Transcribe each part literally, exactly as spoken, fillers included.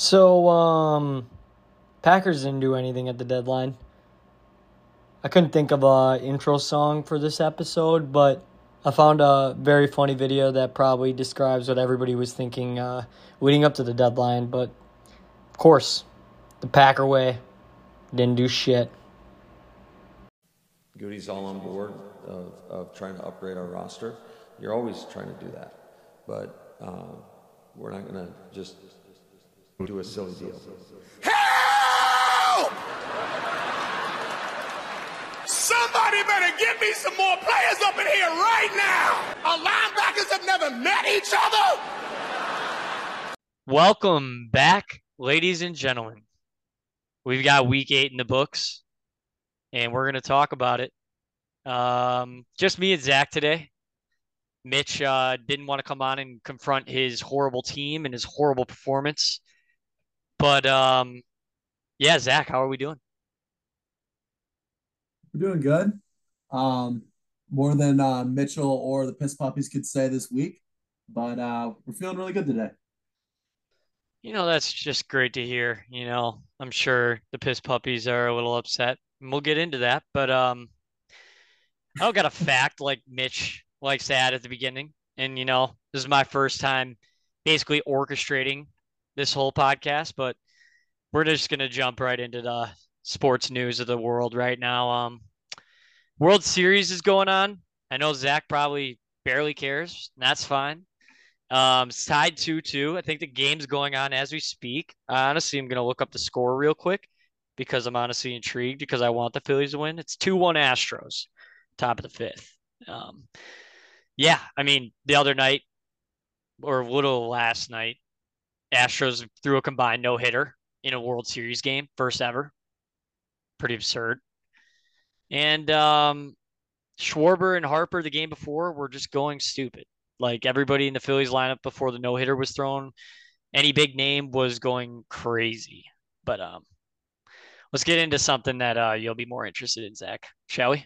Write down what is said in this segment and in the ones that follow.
So, um, Packers didn't do anything at the deadline. I couldn't think of an intro song for this episode, but I found a very funny video that probably describes what everybody was thinking uh, leading up to the deadline. But, of course, the Packer way didn't do shit. Goody's all on board of, of trying to upgrade our roster. You're always trying to do that. But uh, we're not going to just do a silly deal. Help! Somebody better give me some more players up in here right now. Our linebackers have never met each other. Welcome back, ladies and gentlemen. We've got week eight in the books, and we're going to talk about it. Um, just me and Zach today. Mitch uh, didn't want to come on and confront his horrible team and his horrible performance. But, um, yeah, Zach, how are we doing? We're doing good. Um, more than uh, Mitchell or the Piss Puppies could say this week. But uh, we're feeling really good today. You know, that's just great to hear. You know, I'm sure the Piss Puppies are a little upset, and we'll get into that. But um, I've got a fact like Mitch likes to add at the beginning. And, you know, this is my first time basically orchestrating this whole podcast. But we're just going to jump right into the sports news of the world right now. Um, World Series is going on. I know Zach probably barely cares. And that's fine. Um, it's tied two two. I think the game's going on as we speak. Honestly, I'm going to look up the score real quick because I'm honestly intrigued because I want the Phillies to win. It's two one Astros, top of the fifth. Um, yeah, I mean, the other night or a little last night, Astros threw a combined no-hitter in a World Series game, first ever. Pretty absurd. And um, Schwarber and Harper the game before were just going stupid. Like, everybody in the Phillies lineup before the no-hitter was thrown, any big name was going crazy. But um, let's get into something that uh, you'll be more interested in, Zach, shall we?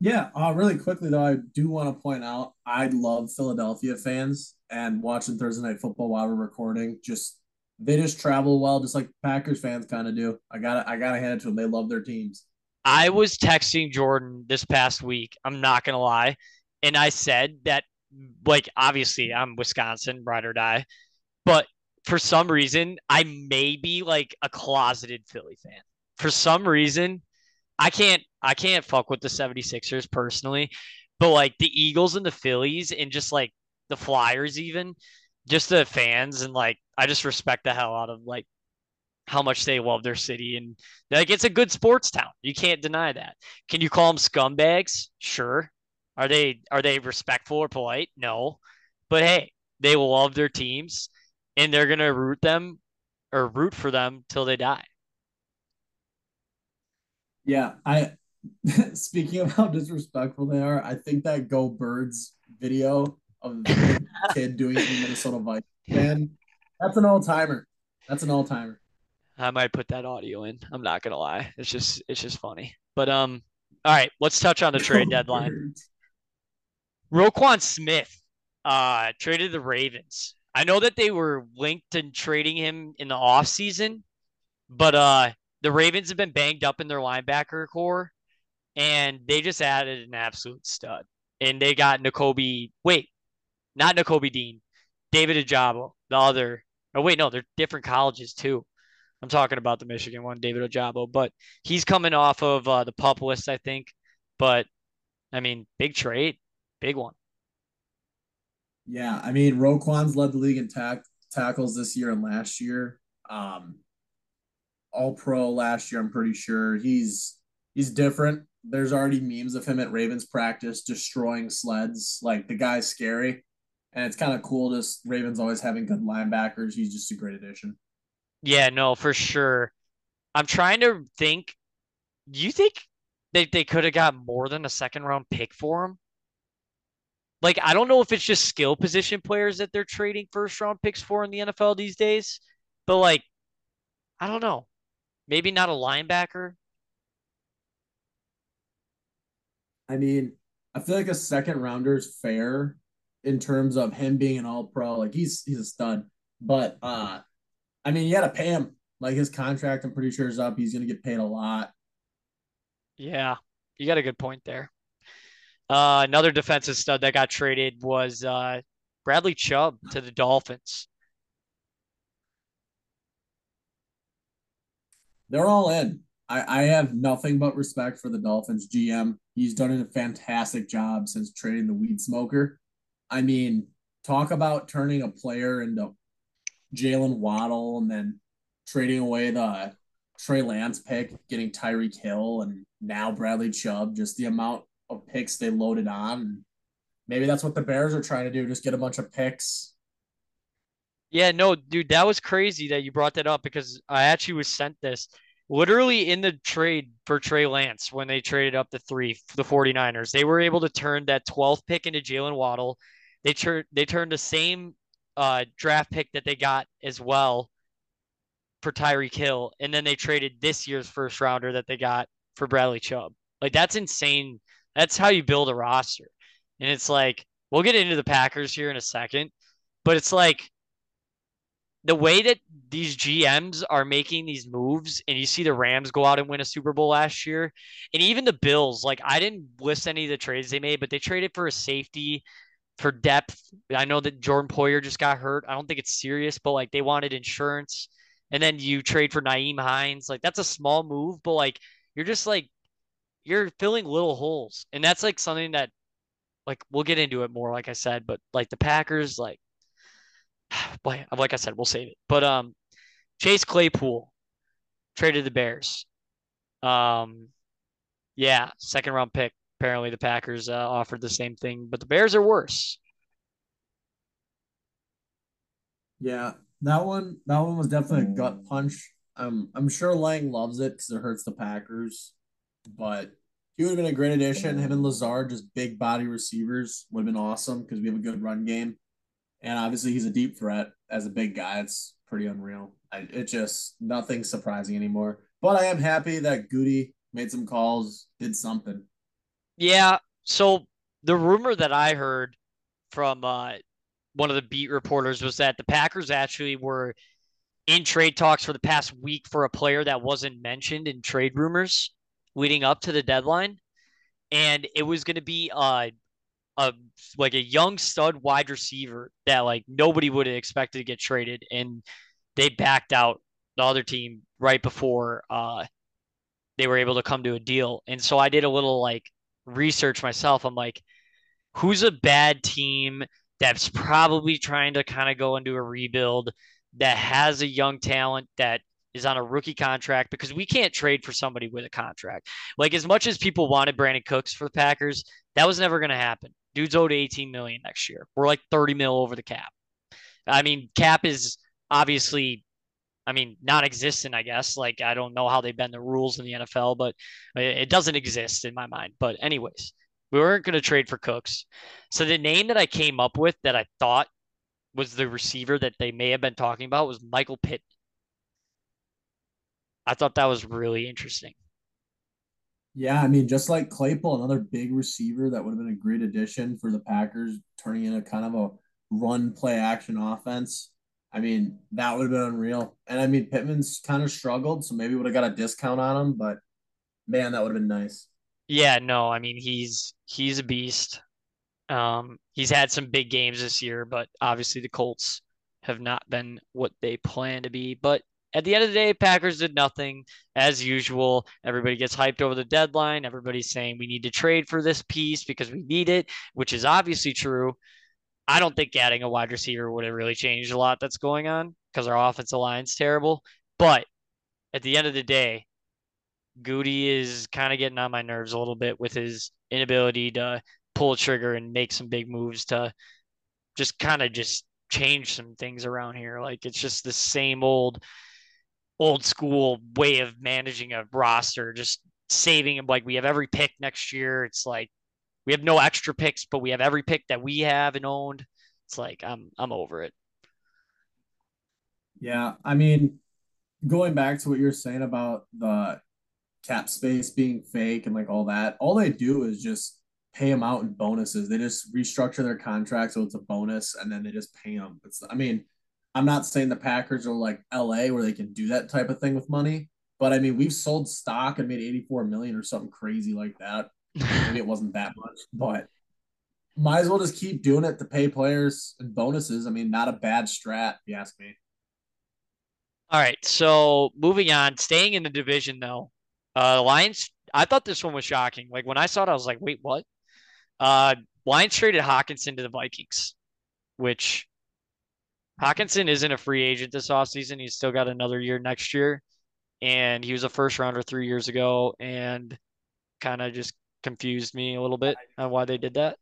Yeah, uh, really quickly, though, I do want to point out I love Philadelphia fans, and watching Thursday Night Football while we're recording, just they just travel well, just like Packers fans kind of do. I got I gotta hand it to them. They love their teams. I was texting Jordan this past week, I'm not going to lie. And I said that, like, obviously I'm Wisconsin, ride or die. But for some reason, I may be like a closeted Philly fan. For some reason, I can't I can't fuck with the seventy-sixers personally. But like the Eagles and the Phillies and just like the Flyers even, just the fans. And like I just respect the hell out of like how much they love their city. And like it's a good sports town. You can't deny that. Can you call them scumbags? Sure. Are they are they respectful or polite? No. But hey, they love their teams and they're going to root them or root for them till they die. Yeah, I speaking of how disrespectful they are, I think that Go Birds video of the kid doing the Minnesota Vikings fan, that's an all-timer. That's an all-timer. I might put that audio in. I'm not going to lie. It's just it's just funny. But um all right, let's touch on the trade deadline. Birds. Roquan Smith uh, traded the Ravens. I know that they were linked in trading him in the offseason, but uh, the Ravens have been banged up in their linebacker core, and they just added an absolute stud. And they got N'Kobe – wait, not N'Kobe Dean, David Ojabo, the other – oh, wait, no, they're different colleges too. I'm talking about the Michigan one, David Ojabo, but he's coming off of uh, the PUP list, I think. But, I mean, big trade. Big one. Yeah, I mean, Roquan's led the league in tack- tackles this year and last year. Um, All-Pro last year, I'm pretty sure. He's he's different. There's already memes of him at Ravens practice destroying sleds. Like, the guy's scary. And it's kind of cool. Just Ravens always having good linebackers. He's just a great addition. Yeah, no, for sure. I'm trying to think. Do you think they, they could have got more than a second-round pick for him? Like, I don't know if it's just skill position players that they're trading first round picks for in the N F L these days, but like, I don't know. Maybe not a linebacker. I mean, I feel like a second rounder is fair in terms of him being an all pro. Like he's, he's a stud. But, uh, I mean, you got to pay him. Like, his contract, I'm pretty sure, is up. He's going to get paid a lot. Yeah, you got a good point there. Uh, another defensive stud that got traded was uh, Bradley Chubb to the Dolphins. They're all in. I, I have nothing but respect for the Dolphins G M. He's done a fantastic job since trading the weed smoker. I mean, talk about turning a player into Jalen Waddle and then trading away the Trey Lance pick, getting Tyreek Hill, and now Bradley Chubb. Just the amount of picks they loaded on. Maybe that's what the Bears are trying to do, just get a bunch of picks. Yeah, no, dude, that was crazy that you brought that up, because I actually was sent this literally in the trade for Trey Lance when they traded up the three, the 49ers. They were able to turn that twelfth pick into Jalen Waddle. They, tur- they turned the same uh, draft pick that they got as well for Tyreek Hill, and then they traded this year's first rounder that they got for Bradley Chubb. Like, that's insane. That's how you build a roster. And it's like, we'll get into the Packers here in a second, but it's like, the way that these G Ms are making these moves, and you see the Rams go out and win a Super Bowl last year, and even the Bills, like, I didn't list any of the trades they made, but they traded for a safety for depth. I know that Jordan Poyer just got hurt. I don't think it's serious, but like, they wanted insurance, and then you trade for Nyheim Hines. Like, that's a small move, but like, you're just like, you're filling little holes. And that's like something that, like, we'll get into it more, like I said, but like the Packers, like, like I said, we'll save it. But um, Chase Claypool traded the Bears. Um, yeah, second round pick. Apparently the Packers uh, offered the same thing, but the Bears are worse. Yeah, that one. That one was definitely a gut punch. Um, I'm sure Lang loves it because it hurts the Packers, but he would have been a great addition. Him and Lazard, just big body receivers, would have been awesome because we have a good run game. And obviously, he's a deep threat as a big guy. It's pretty unreal. I, it just, nothing surprising anymore. But I am happy that Goody made some calls, did something. Yeah. So the rumor that I heard from uh, one of the beat reporters was that the Packers actually were in trade talks for the past week for a player that wasn't mentioned in trade rumors leading up to the deadline. And it was going to be uh, a like a young stud wide receiver that like nobody would have expected to get traded, and they backed out the other team right before uh they were able to come to a deal. And so I did a little like research myself. I'm like, who's a bad team that's probably trying to kind of go into a rebuild that has a young talent that is on a rookie contract? Because we can't trade for somebody with a contract. Like, as much as people wanted Brandon Cooks for the Packers, that was never going to happen. Dude's owed eighteen million next year. We're like thirty mil over the cap. I mean, cap is obviously, I mean, non-existent, I guess. Like, I don't know how they bend the rules in the N F L, but it doesn't exist in my mind. But anyways, we weren't going to trade for Cooks. So the name that I came up with that I thought was the receiver that they may have been talking about was Michael Pittman. I thought that was really interesting. Yeah, I mean, just like Claypool, another big receiver that would have been a great addition for the Packers, turning into kind of a run-play-action offense. I mean, that would have been unreal. And, I mean, Pittman's kind of struggled, so maybe would have got a discount on him, but, man, that would have been nice. Yeah, no, I mean, he's he's a beast. Um, he's had some big games this year, but obviously the Colts have not been what they plan to be. But at the end of the day, Packers did nothing as usual. Everybody gets hyped over the deadline. Everybody's saying we need to trade for this piece because we need it, which is obviously true. I don't think adding a wide receiver would have really changed a lot that's going on because our offensive line's terrible. But at the end of the day, Goody is kind of getting on my nerves a little bit with his inability to pull a trigger and make some big moves to just kind of just change some things around here. Like, it's just the same old old school way of managing a roster, just saving them. Like, we have every pick next year. It's like, we have no extra picks, but we have every pick that we have and owned. It's like, I'm, I'm over it. Yeah. I mean, going back to what you're saying about the cap space being fake and like all that, all they do is just pay them out in bonuses. They just restructure their contract. So it's a bonus. And then they just pay them. It's, I mean, I'm not saying the Packers are like L A where they can do that type of thing with money, but I mean, we've sold stock and made eighty-four million or something crazy like that. Maybe it wasn't that much, but might as well just keep doing it to pay players and bonuses. I mean, not a bad strat, if you ask me. All right, so moving on, staying in the division though, uh, Lions. I thought this one was shocking. Like when I saw it, I was like, "Wait, what?" Uh, Lions traded Hawkinson to the Vikings, which Hawkinson isn't a free agent this offseason. He's still got another year next year, and he was a first rounder three years ago, and kind of just confused me a little bit on why they did that.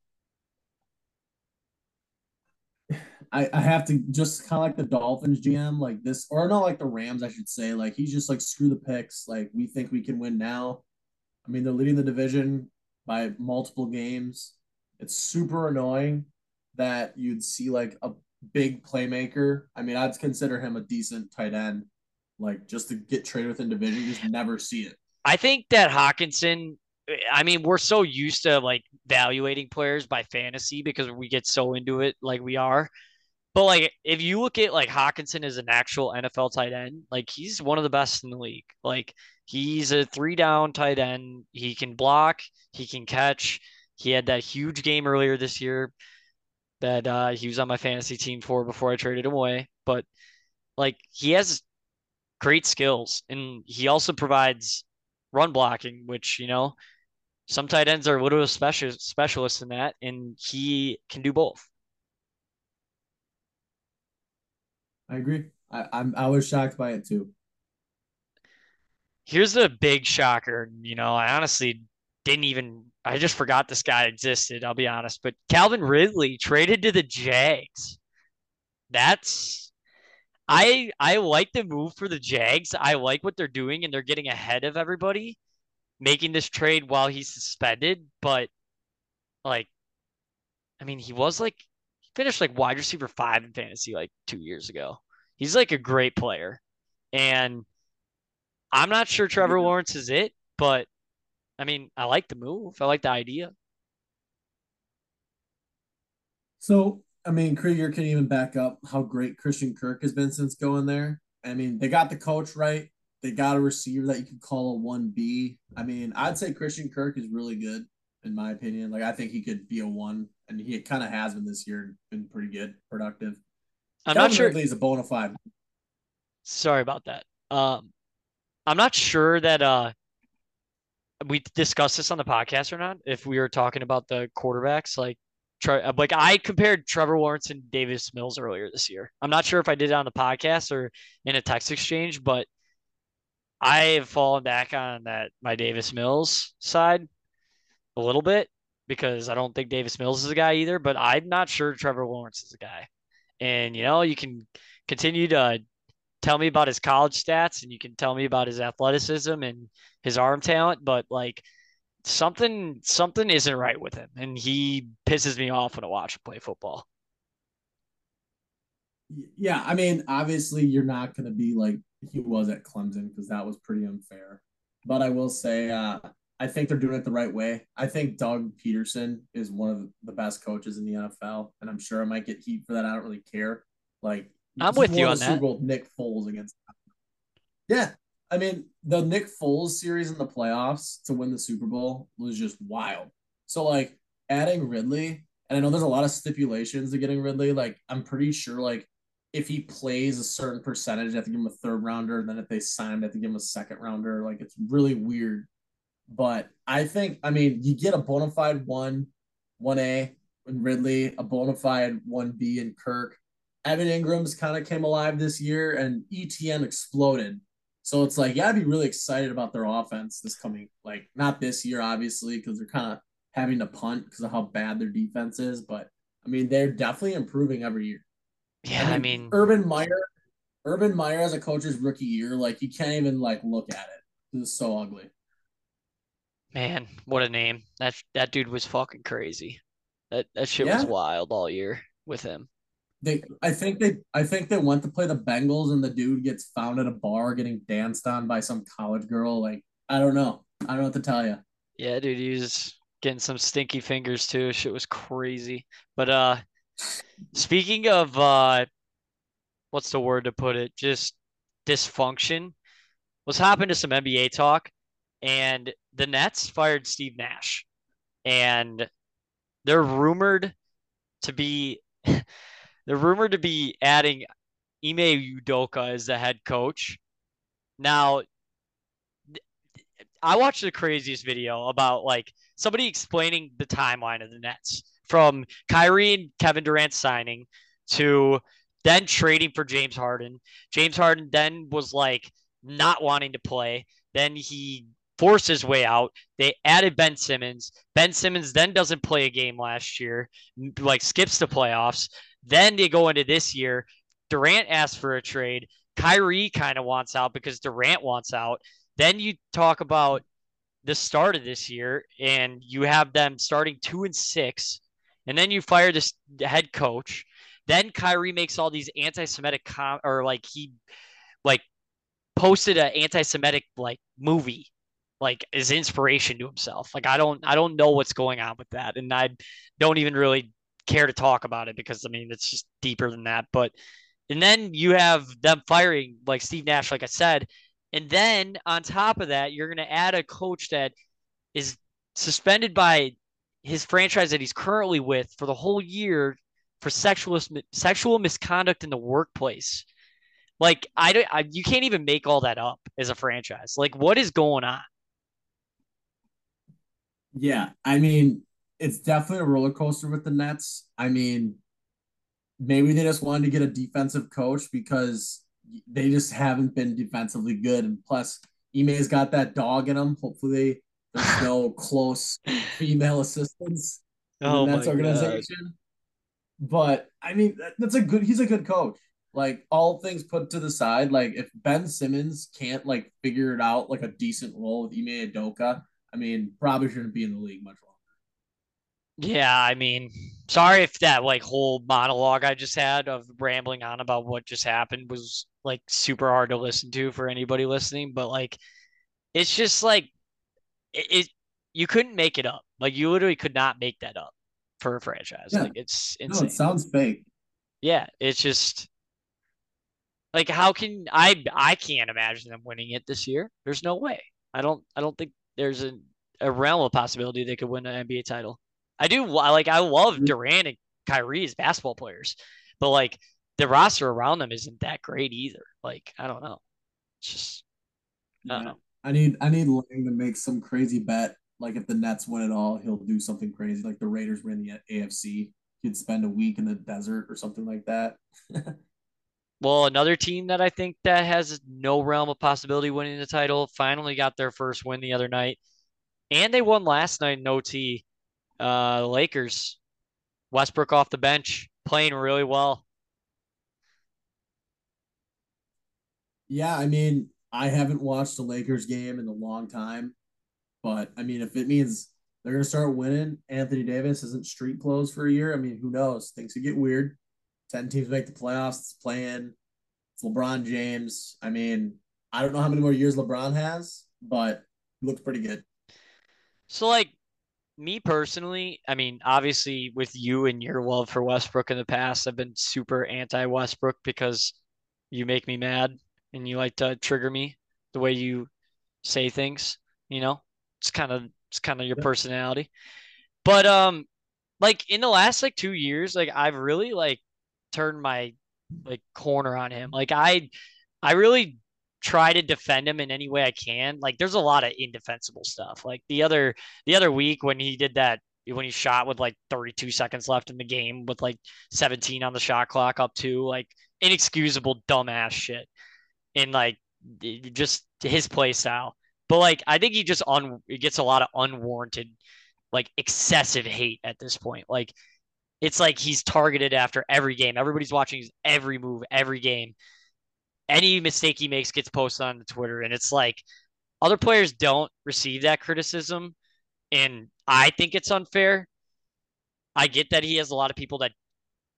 I, I have to just kind of like the Dolphins G M like this, or not like the Rams, I should say. Like he's just like, screw the picks. Like we think we can win now. I mean, they're leading the division by multiple games. It's super annoying that you'd see like a big playmaker. I mean, I'd consider him a decent tight end, like just to get traded within division. You just never see it. I think that Hawkinson, I mean, we're so used to like evaluating players by fantasy because we get so into it like we are. But like, if you look at like Hawkinson as an actual N F L tight end, like he's one of the best in the league. Like he's a three down tight end. He can block, he can catch. He had that huge game earlier this year that uh, he was on my fantasy team for before I traded him away. But like he has great skills, and he also provides run blocking, which, you know, some tight ends are little special specialists in that, and he can do both. I agree. I, I'm I was shocked by it too. Here's the big shocker. You know, I honestly didn't even. I just forgot this guy existed. I'll be honest. But Calvin Ridley traded to the Jags. That's I I like the move for the Jags. I like what they're doing, and they're getting ahead of everybody, making this trade while he's suspended. But like, I mean, he was like. Finished like wide receiver five in fantasy like two years ago. He's like a great player. And I'm not sure Trevor Lawrence is it, but I mean, I like the move. I like the idea. So, I mean, Krieger can even back up how great Christian Kirk has been since going there. I mean, they got the coach right. They got a receiver that you could call a one B. I mean, I'd say Christian Kirk is really good, in my opinion. Like, I think he could be a one. And he kind of has been this year, been pretty good, productive. I'm Calvin not sure he's a bona fide. Sorry about that. Um, I'm not sure that uh, we discussed this on the podcast or not. If we were talking about the quarterbacks, like, try, like I compared Trevor Lawrence and Davis Mills earlier this year. I'm not sure if I did it on the podcast or in a text exchange, but I have fallen back on that my Davis Mills side a little bit. Because I don't think Davis Mills is a guy either, but I'm not sure Trevor Lawrence is a guy. And, you know, you can continue to tell me about his college stats, and you can tell me about his athleticism and his arm talent, but, like, something something isn't right with him, and he pisses me off when I watch him play football. Yeah, I mean, obviously you're not going to be like he was at Clemson because that was pretty unfair. But I will say – uh I think they're doing it the right way. I think Doug Peterson is one of the best coaches in the N F L, and I'm sure I might get heat for that. I don't really care. Like I'm with you on that. Super Bowl Nick Foles against. Yeah, I mean the Nick Foles series in the playoffs to win the Super Bowl was just wild. So like adding Ridley, and I know there's a lot of stipulations to getting Ridley. Like I'm pretty sure like if he plays a certain percentage, they have to give him a third rounder, and then if they sign him, they have to give him a second rounder. Like it's really weird. But I think, I mean, you get a bona fide one, one A in Ridley, a bona fide one B in Kirk. Evan Ingram's kind of came alive this year, and E T N exploded. So it's like, yeah, I'd be really excited about their offense this coming, like not this year, obviously, because they're kind of having to punt because of how bad their defense is. But, I mean, they're definitely improving every year. Yeah, I mean, I mean Urban Meyer, Urban Meyer as a coach's rookie year, like you can't even like look at it. It's so ugly. Man, what a name. That that dude was fucking crazy. That that shit yeah. was wild all year with him. They I think they I think they went to play the Bengals, and the dude gets found at a bar getting danced on by some college girl. Like, I don't know. I don't know what to tell you. Yeah, dude, he was getting some stinky fingers too. Shit was crazy. But uh speaking of uh what's the word to put it? Just dysfunction. Let's hop into some N B A talk. And the Nets fired Steve Nash. And they're rumored to be they're rumored to be adding Ime Udoka as the head coach. Now, I watched the craziest video about like somebody explaining the timeline of the Nets from Kyrie and Kevin Durant signing to then trading for James Harden. James Harden then was like not wanting to play. Then he forced his way out. They added Ben Simmons. Ben Simmons then doesn't play a game last year, like skips the playoffs. Then they go into this year. Durant asks for a trade. Kyrie kind of wants out because Durant wants out. Then you talk about the start of this year and you have them starting two and six. And then you fire this head coach. Then Kyrie makes all these anti-Semitic com- or like he like posted an anti-Semitic like movie, like as inspiration to himself. Like, I don't, I don't know what's going on with that. And I don't even really care to talk about it because I mean, it's just deeper than that. But, and then you have them firing like Steve Nash, like I said. And then on top of that, you're going to add a coach that is suspended by his franchise that he's currently with for the whole year for sexual sexual misconduct in the workplace. Like, I don't, I, you can't even make all that up as a franchise. Like, what is going on? Yeah, I mean, it's definitely a roller coaster with the Nets. I mean, maybe they just wanted to get a defensive coach because they just haven't been defensively good. And plus, Ime's got that dog in him. Hopefully, there's no close female assistants in oh the Nets organization. God. But I mean, that's a good, he's a good coach. Like, all things put to the side, like if Ben Simmons can't like figure it out, like a decent role with Ime Udoka, I mean, probably shouldn't be in the league much longer. Yeah. I mean, sorry if that like whole monologue I just had of rambling on about what just happened was like super hard to listen to for anybody listening, but like, it's just like it, it you couldn't make it up. Like, you literally could not make that up for a franchise. Yeah. Like, it's insane. No, it sounds fake. Yeah. It's just like, how can I, I can't imagine them winning it this year. There's no way. I don't, I don't think there's a, a realm of possibility they could win an N B A title. I do. Like, I love Durant and Kyrie as basketball players, but like the roster around them isn't that great either. Like, I don't know. It's just, I don't yeah. know. I need, I need Lang to make some crazy bet. Like, if the Nets win it all, he'll do something crazy. Like the Raiders win the A F C. He'd spend a week in the desert or something like that. Well, another team that I think that has no realm of possibility winning the title finally got their first win the other night. And they won last night in O T. Uh, Lakers. Westbrook off the bench, playing really well. Yeah, I mean, I haven't watched a Lakers game in a long time. But, I mean, if it means they're going to start winning, Anthony Davis isn't street closed for a year, I mean, who knows? Things could get weird. ten teams make the playoffs. It's playing. It's LeBron James. I mean, I don't know how many more years LeBron has, but he looks pretty good. So, like, me personally, I mean, obviously with you and your love for Westbrook in the past, I've been super anti-Westbrook because you make me mad and you like to trigger me the way you say things, you know? It's kind of it's kind of your personality. But um like in the last like two years, like I've really like turned my like corner on him. Like I I really try to defend him in any way I can. Like there's a lot of indefensible stuff. Like the other the other week when he did that, when he shot with like thirty-two seconds left in the game with like seventeen on the shot clock up to like inexcusable dumbass shit. And like just his play style. But, like, I think he just un- gets a lot of unwarranted, like, excessive hate at this point. Like, it's like he's targeted after every game. Everybody's watching every move, every game. Any mistake he makes gets posted on Twitter. And it's like other players don't receive that criticism. And I think it's unfair. I get that he has a lot of people that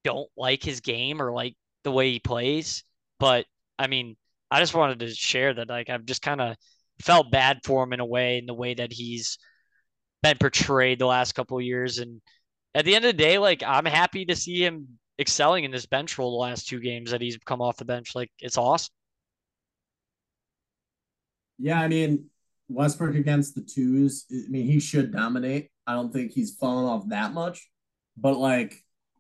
don't like his game or like the way he plays. But, I mean, I just wanted to share that, like, I've just kind of felt bad for him in a way, in the way that he's been portrayed the last couple of years. And at the end of the day, like, I'm happy to see him excelling in this bench role the last two games that he's come off the bench. Like, it's awesome. Yeah, I mean, Westbrook against the twos, I mean, he should dominate. I don't think he's fallen off that much. But, like,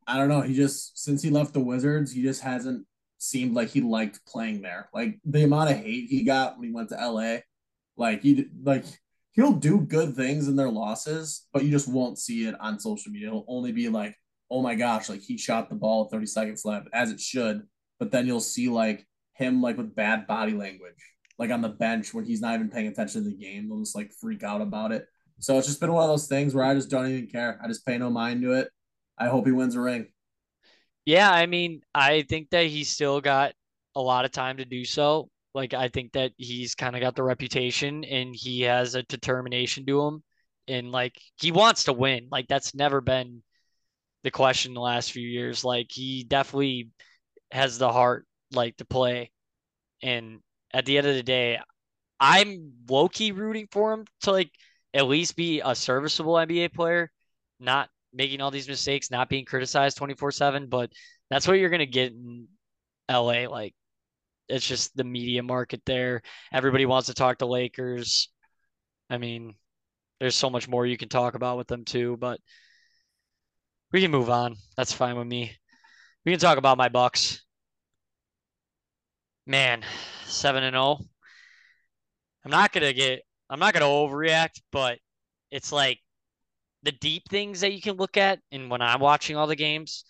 I don't know. He just, since he left the Wizards, he just hasn't seemed like he liked playing there. Like, the amount of hate he got when he went to L A, like, he, like he'll do good things in their losses, but you just won't see it on social media. It'll only be like, oh my gosh, like, he shot the ball thirty seconds left, as it should. But then you'll see, like, him, like, with bad body language, like, on the bench when he's not even paying attention to the game. They'll just, like, freak out about it. So it's just been one of those things where I just don't even care. I just pay no mind to it. I hope he wins a ring. Yeah, I mean, I think that he's still got a lot of time to do so. Like, I think that he's kind of got the reputation, and he has a determination to him. And, like, he wants to win. Like, that's never been the question the last few years. Like, he definitely has the heart, like, to play. And at the end of the day, I'm low-key rooting for him to, like, at least be a serviceable N B A player, not making all these mistakes, not being criticized twenty-four seven, but that's what you're going to get in L A. Like, it's just the media market there. Everybody wants to talk to Lakers. I mean, there's so much more you can talk about with them too, but we can move on. That's fine with me. We can talk about my Bucks. Man, seven and oh, I'm not going to get, I'm not going to overreact, but it's like, the deep things that you can look at, and when I'm watching all the games,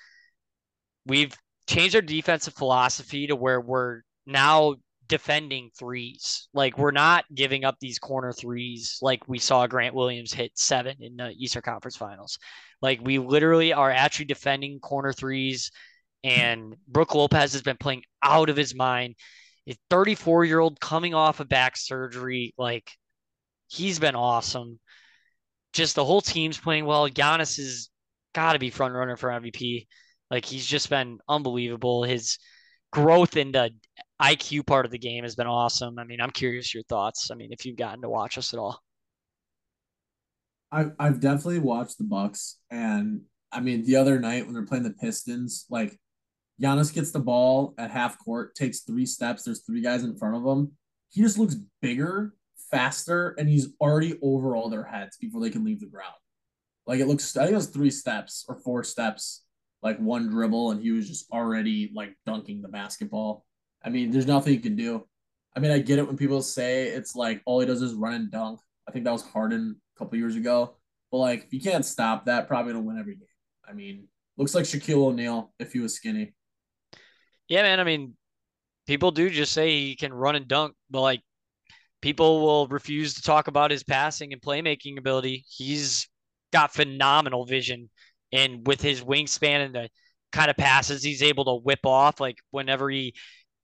we've changed our defensive philosophy to where we're now defending threes. Like, we're not giving up these corner threes like we saw Grant Williams hit seven in the Eastern Conference Finals. Like, we literally are actually defending corner threes, and Brooke Lopez has been playing out of his mind. A thirty-four-year-old coming off of back surgery, like, he's been awesome. Just the whole team's playing well. Giannis has got to be front runner for M V P. Like, he's just been unbelievable. His growth in the I Q part of the game has been awesome. I mean, I'm curious your thoughts. I mean, if you've gotten to watch us at all. I, I've definitely watched the Bucks, and I mean, the other night when they're playing the Pistons, like, Giannis gets the ball at half court, takes three steps. There's three guys in front of him. He just looks bigger, faster, and he's already over all their heads before they can leave the ground. Like, it looks, I think it was three steps or four steps, like one dribble, and he was just already, like, dunking the basketball. I mean, there's nothing you can do. I mean, I get it when people say it's like all he does is run and dunk. I think that was Harden a couple years ago. But, like, if you can't stop that, probably gonna win every game. I mean, looks like Shaquille O'Neal if he was skinny. Yeah, man. I mean, people do just say he can run and dunk, but, like, people will refuse to talk about his passing and playmaking ability. He's got phenomenal vision. And with his wingspan and the kind of passes he's able to whip off, like, whenever he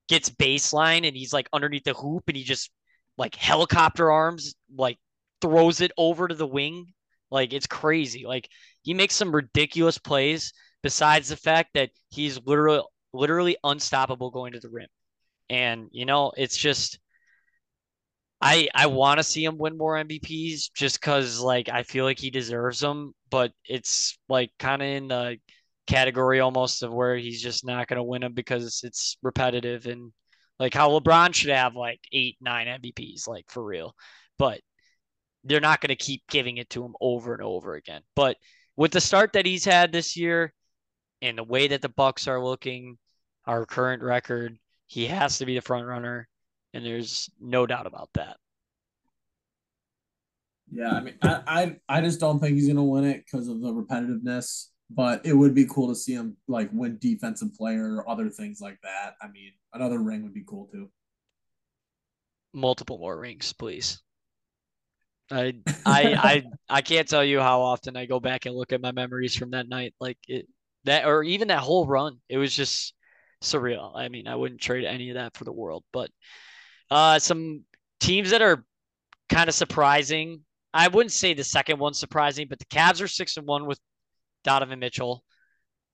gets baseline and he's, like, underneath the hoop and he just, like, helicopter arms, like, throws it over to the wing. Like, it's crazy. Like, he makes some ridiculous plays, besides the fact that he's literally, literally unstoppable going to the rim. And, you know, it's just, I, I want to see him win more M V Ps just because, like, I feel like he deserves them, but it's, like, kind of in the category almost of where he's just not going to win them because it's repetitive, and, like, how LeBron should have, like, eight, nine M V Ps, like, for real. But they're not going to keep giving it to him over and over again. But with the start that he's had this year and the way that the Bucks are looking, our current record, he has to be the front runner. And there's no doubt about that. Yeah, I mean, I I, I just don't think he's going to win it because of the repetitiveness. But it would be cool to see him, like, win defensive player or other things like that. I mean, another ring would be cool too. Multiple more rings, please. I I I I can't tell you how often I go back and look at my memories from that night, like it that or even that whole run. It was just surreal. I mean, I wouldn't trade any of that for the world, but. Uh, some teams that are kind of surprising. I wouldn't say the second one's surprising, but the Cavs are six and one with Donovan Mitchell.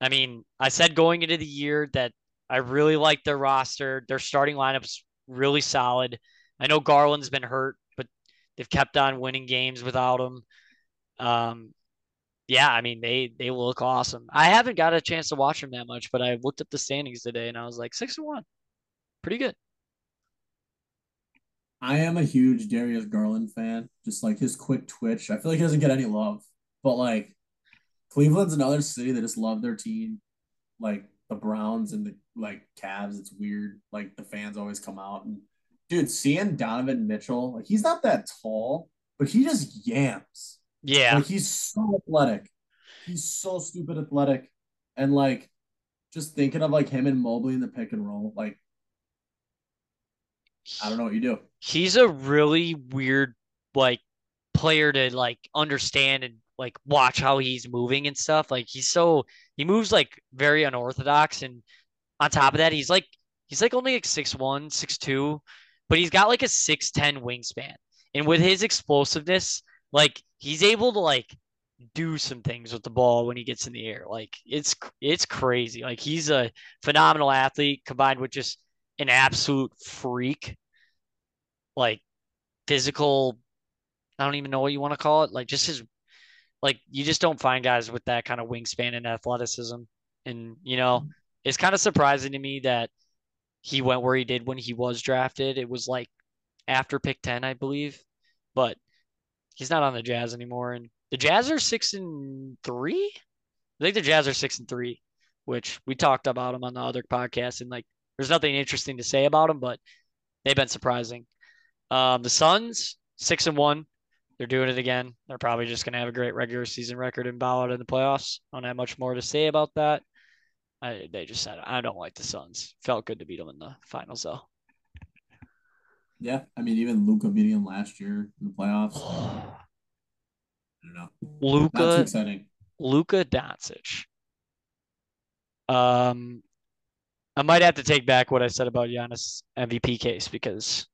I mean, I said going into the year that I really liked their roster. Their starting lineup's really solid. I know Garland's been hurt, but they've kept on winning games without him. Um, yeah, I mean, they they look awesome. I haven't got a chance to watch them that much, but I looked up the standings today and I was like six to one, pretty good. I am a huge Darius Garland fan. Just like his quick twitch. I feel like he doesn't get any love, but like Cleveland's another city that just love their team. Like the Browns and the like Cavs, it's weird. Like the fans always come out and dude, seeing Donovan Mitchell, like he's not that tall, but he just yams. Yeah. Like he's so athletic. He's so stupid athletic. And like just thinking of like him and Mobley in the pick and roll, like I don't know what you do. He's a really weird like player to like understand and like watch how he's moving and stuff. Like he's so he moves like very unorthodox, and on top of that, he's like he's like only like six one, six two, but he's got like a six ten wingspan. And with his explosiveness, like he's able to like do some things with the ball when he gets in the air. Like it's it's crazy. Like he's a phenomenal athlete combined with just an absolute freak, like physical, I don't even know what you want to call it. Like just his, like you just don't find guys with that kind of wingspan and athleticism. And, you know, it's kind of surprising to me that he went where he did when he was drafted. It was like after pick ten, I believe, but he's not on the Jazz anymore. And the Jazz are six and three. I think the Jazz are six and three, which we talked about him on the other podcast, and like, there's nothing interesting to say about them, but they've been surprising. Um, the Suns, six and one. They're doing it again. They're probably just going to have a great regular season record and bow out in the playoffs. I don't have much more to say about that. I, they just said, I don't like the Suns. Felt good to beat them in the finals, though. Yeah, I mean, even Luka beating them last year in the playoffs. I don't know. Luka, not too exciting. Luka Doncic. Um... I might have to take back what I said about Giannis' M V P case, because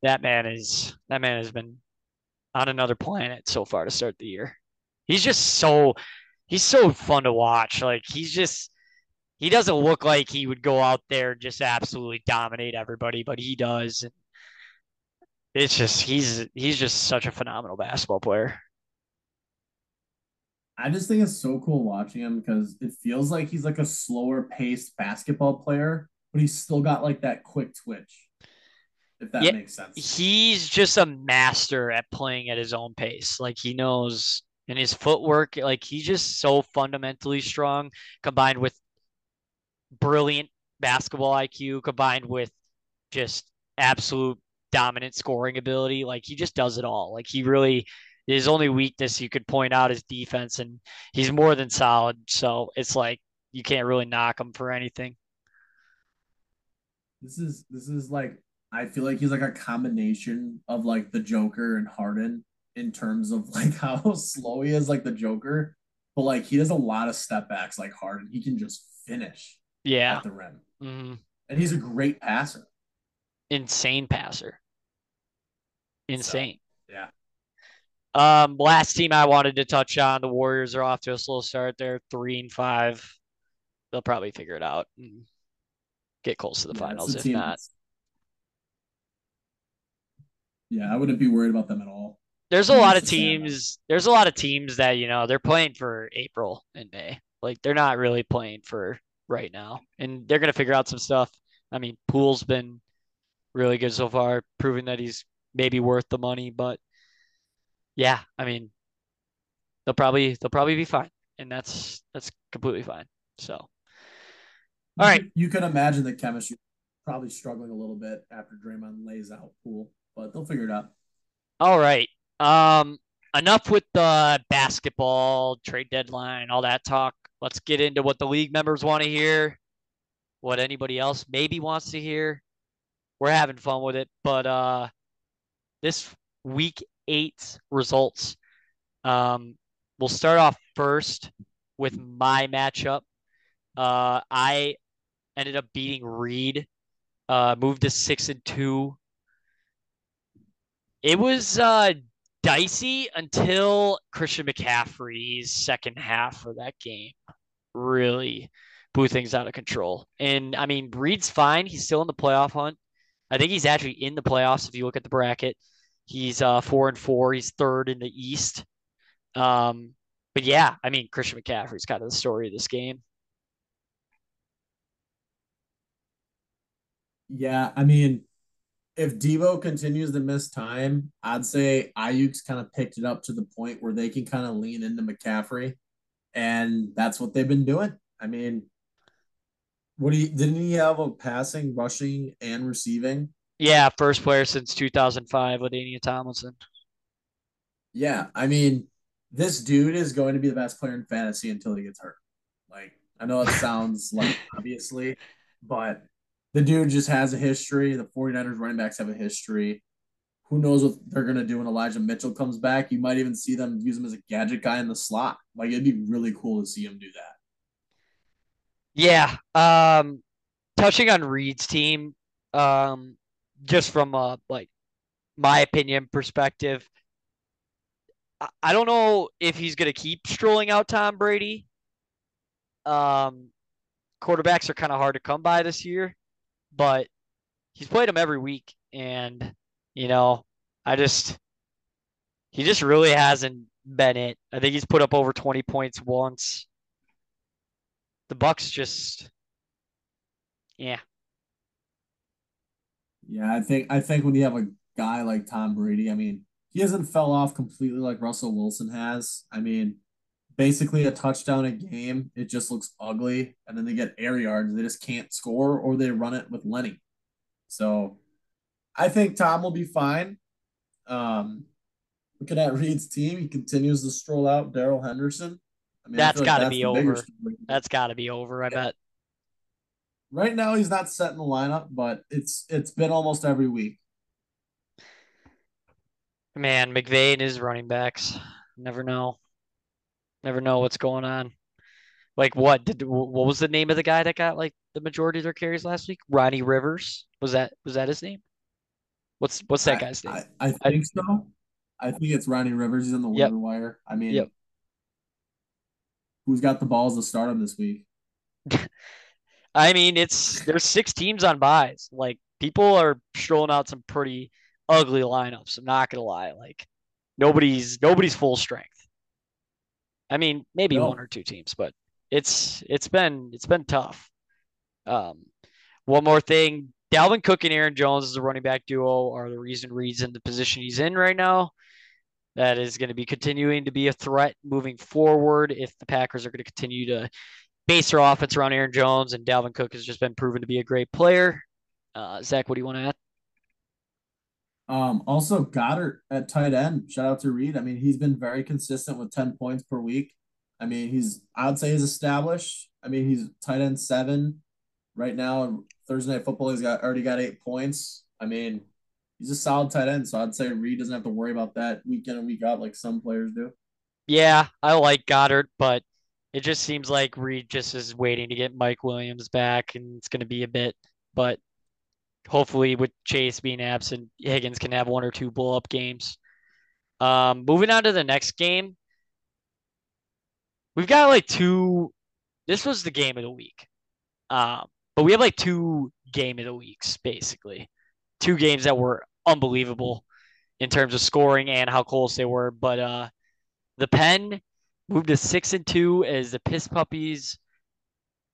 that man is that man has been on another planet so far to start the year. He's just so he's so fun to watch. Like he's just he doesn't look like he would go out there and just absolutely dominate everybody, but he does. And it's just he's he's just such a phenomenal basketball player. I just think it's so cool watching him because it feels like he's like a slower paced basketball player, but he's still got like that quick twitch, if that yeah, makes sense. He's just a master at playing at his own pace. Like he knows, and his footwork, like he's just so fundamentally strong, combined with brilliant basketball I Q, combined with just absolute dominant scoring ability. Like he just does it all. Like he really His only weakness you could point out is defense, and he's more than solid. So it's like you can't really knock him for anything. This is this is like I feel like he's like a combination of like the Joker and Harden in terms of like how slow he is, like the Joker, but like he does a lot of step backs like Harden. He can just finish yeah. at the rim, mm-hmm. and he's a great passer, insane passer, insane. So, yeah. Um, last team I wanted to touch on, the Warriors are off to a slow start. They're three and five. They'll probably figure it out and get close to the yeah, finals, if not. Yeah, I wouldn't be worried about them at all. There's a lot of teams. There's a lot of teams that, you know, they're playing for April and May. Like they're not really playing for right now, and they're going to figure out some stuff. I mean, Poole's been really good so far, proving that he's maybe worth the money, but yeah, I mean, they'll probably they'll probably be fine, and that's that's completely fine. So, all you, right, you can imagine the chemistry probably struggling a little bit after Draymond lays out Poole, but they'll figure it out. All right, um, enough with the basketball trade deadline, all that talk. Let's get into what the league members want to hear, what anybody else maybe wants to hear. We're having fun with it, but uh, this week eight results. Um, we'll start off first with my matchup. Uh, I ended up beating Reed, uh, moved to six and two. It was uh, dicey until Christian McCaffrey's second half of that game really blew things out of control. And I mean, Reed's fine. He's still in the playoff hunt. I think he's actually in the playoffs. If you look at the bracket, he's uh four and four. He's third in the East. Um, But yeah, I mean, Christian McCaffrey's kind of the story of this game. Yeah, I mean, if Deebo continues to miss time, I'd say Ayuk's kind of picked it up to the point where they can kind of lean into McCaffrey, and that's what they've been doing. I mean, what do you, didn't he have a passing, rushing, and receiving? Yeah, first player since two thousand five with Anya Tomlinson. Yeah, I mean, this dude is going to be the best player in fantasy until he gets hurt. Like, I know it sounds like obviously, but the dude just has a history. The 49ers running backs have a history. Who knows what they're going to do when Elijah Mitchell comes back? You might even see them use him as a gadget guy in the slot. Like, it'd be really cool to see him do that. Yeah. Um, touching on Reed's team, um, just from a, like, my opinion perspective, I, I don't know if he's going to keep strolling out Tom Brady. Um, quarterbacks are kind of hard to come by this year, but he's played them every week. And, you know, I just, he just really hasn't been it. I think he's put up over twenty points once. The Bucs just, yeah. Yeah, I think I think when you have a guy like Tom Brady, I mean, he hasn't fell off completely like Russell Wilson has. I mean, basically a touchdown a game, it just looks ugly. And then they get air yards. They just can't score, or they run it with Lenny. So I think Tom will be fine. Um, looking at Reed's team, he continues to stroll out Darrell Henderson. I mean, that's like got to be over. That's got to be over, I yeah. bet. Right now, he's not set in the lineup, but it's it's been almost every week. Man, McVay and his running backs. Never know. Never know what's going on. Like, what did what was the name of the guy that got, like, the majority of their carries last week? Ronnie Rivers. Was that was that his name? What's what's that I, guy's name? I, I think I, so. I think it's Ronnie Rivers. He's on the waiver yep. wire. I mean. Yep. Who's got the balls to start him this week? I mean, it's there's six teams on buys. Like, people are strolling out some pretty ugly lineups. I'm not gonna lie. Like, nobody's nobody's full strength. I mean, maybe no. one or two teams, but it's it's been it's been tough. Um, one more thing: Dalvin Cook and Aaron Jones as a running back duo are the reason Reed's in the position he's in right now. That is going to be continuing to be a threat moving forward if the Packers are going to continue to base their offense around Aaron Jones, and Dalvin Cook has just been proven to be a great player. Uh, Zach, what do you want to add? Um, also, Goddard at tight end. Shout out to Reed. I mean, he's been very consistent with ten points per week. I mean, he's I'd say he's established. I mean, he's tight end seven right now. Thursday Night Football, he's got already got eight points. I mean, he's a solid tight end, so I'd say Reed doesn't have to worry about that week in and week out like some players do. Yeah, I like Goddard, but it just seems like Reed just is waiting to get Mike Williams back, and it's going to be a bit. But hopefully with Chase being absent, Higgins can have one or two blow-up games. Um, moving on to the next game, we've got like two – this was the game of the week. Um, but we have like two game of the weeks, basically. Two games that were unbelievable in terms of scoring and how close they were. But uh, the Penn moved to six and two as the Piss Puppies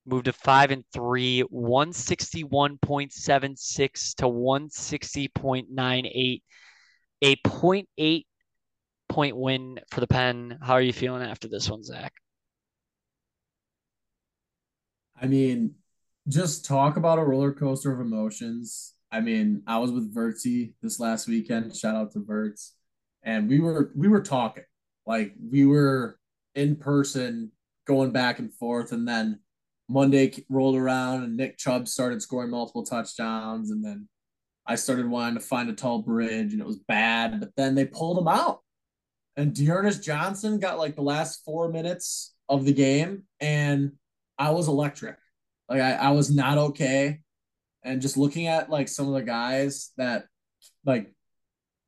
moved to five and three, one sixty-one point seven six to one sixty point nine eight, a zero point eight point win for the Penn. How are you feeling after this one, Zach? I mean, just talk about a roller coaster of emotions. I mean, I was with Vertsy this last weekend. Shout out to Verts. And we were we were talking. Like, we were in person going back and forth. And then Monday rolled around and Nick Chubb started scoring multiple touchdowns. And then I started wanting to find a tall bridge, and it was bad. But then they pulled him out. And Dearness Johnson got, like, the last four minutes of the game. And I was electric. Like, I, I was not okay. And just looking at, like, some of the guys that, like,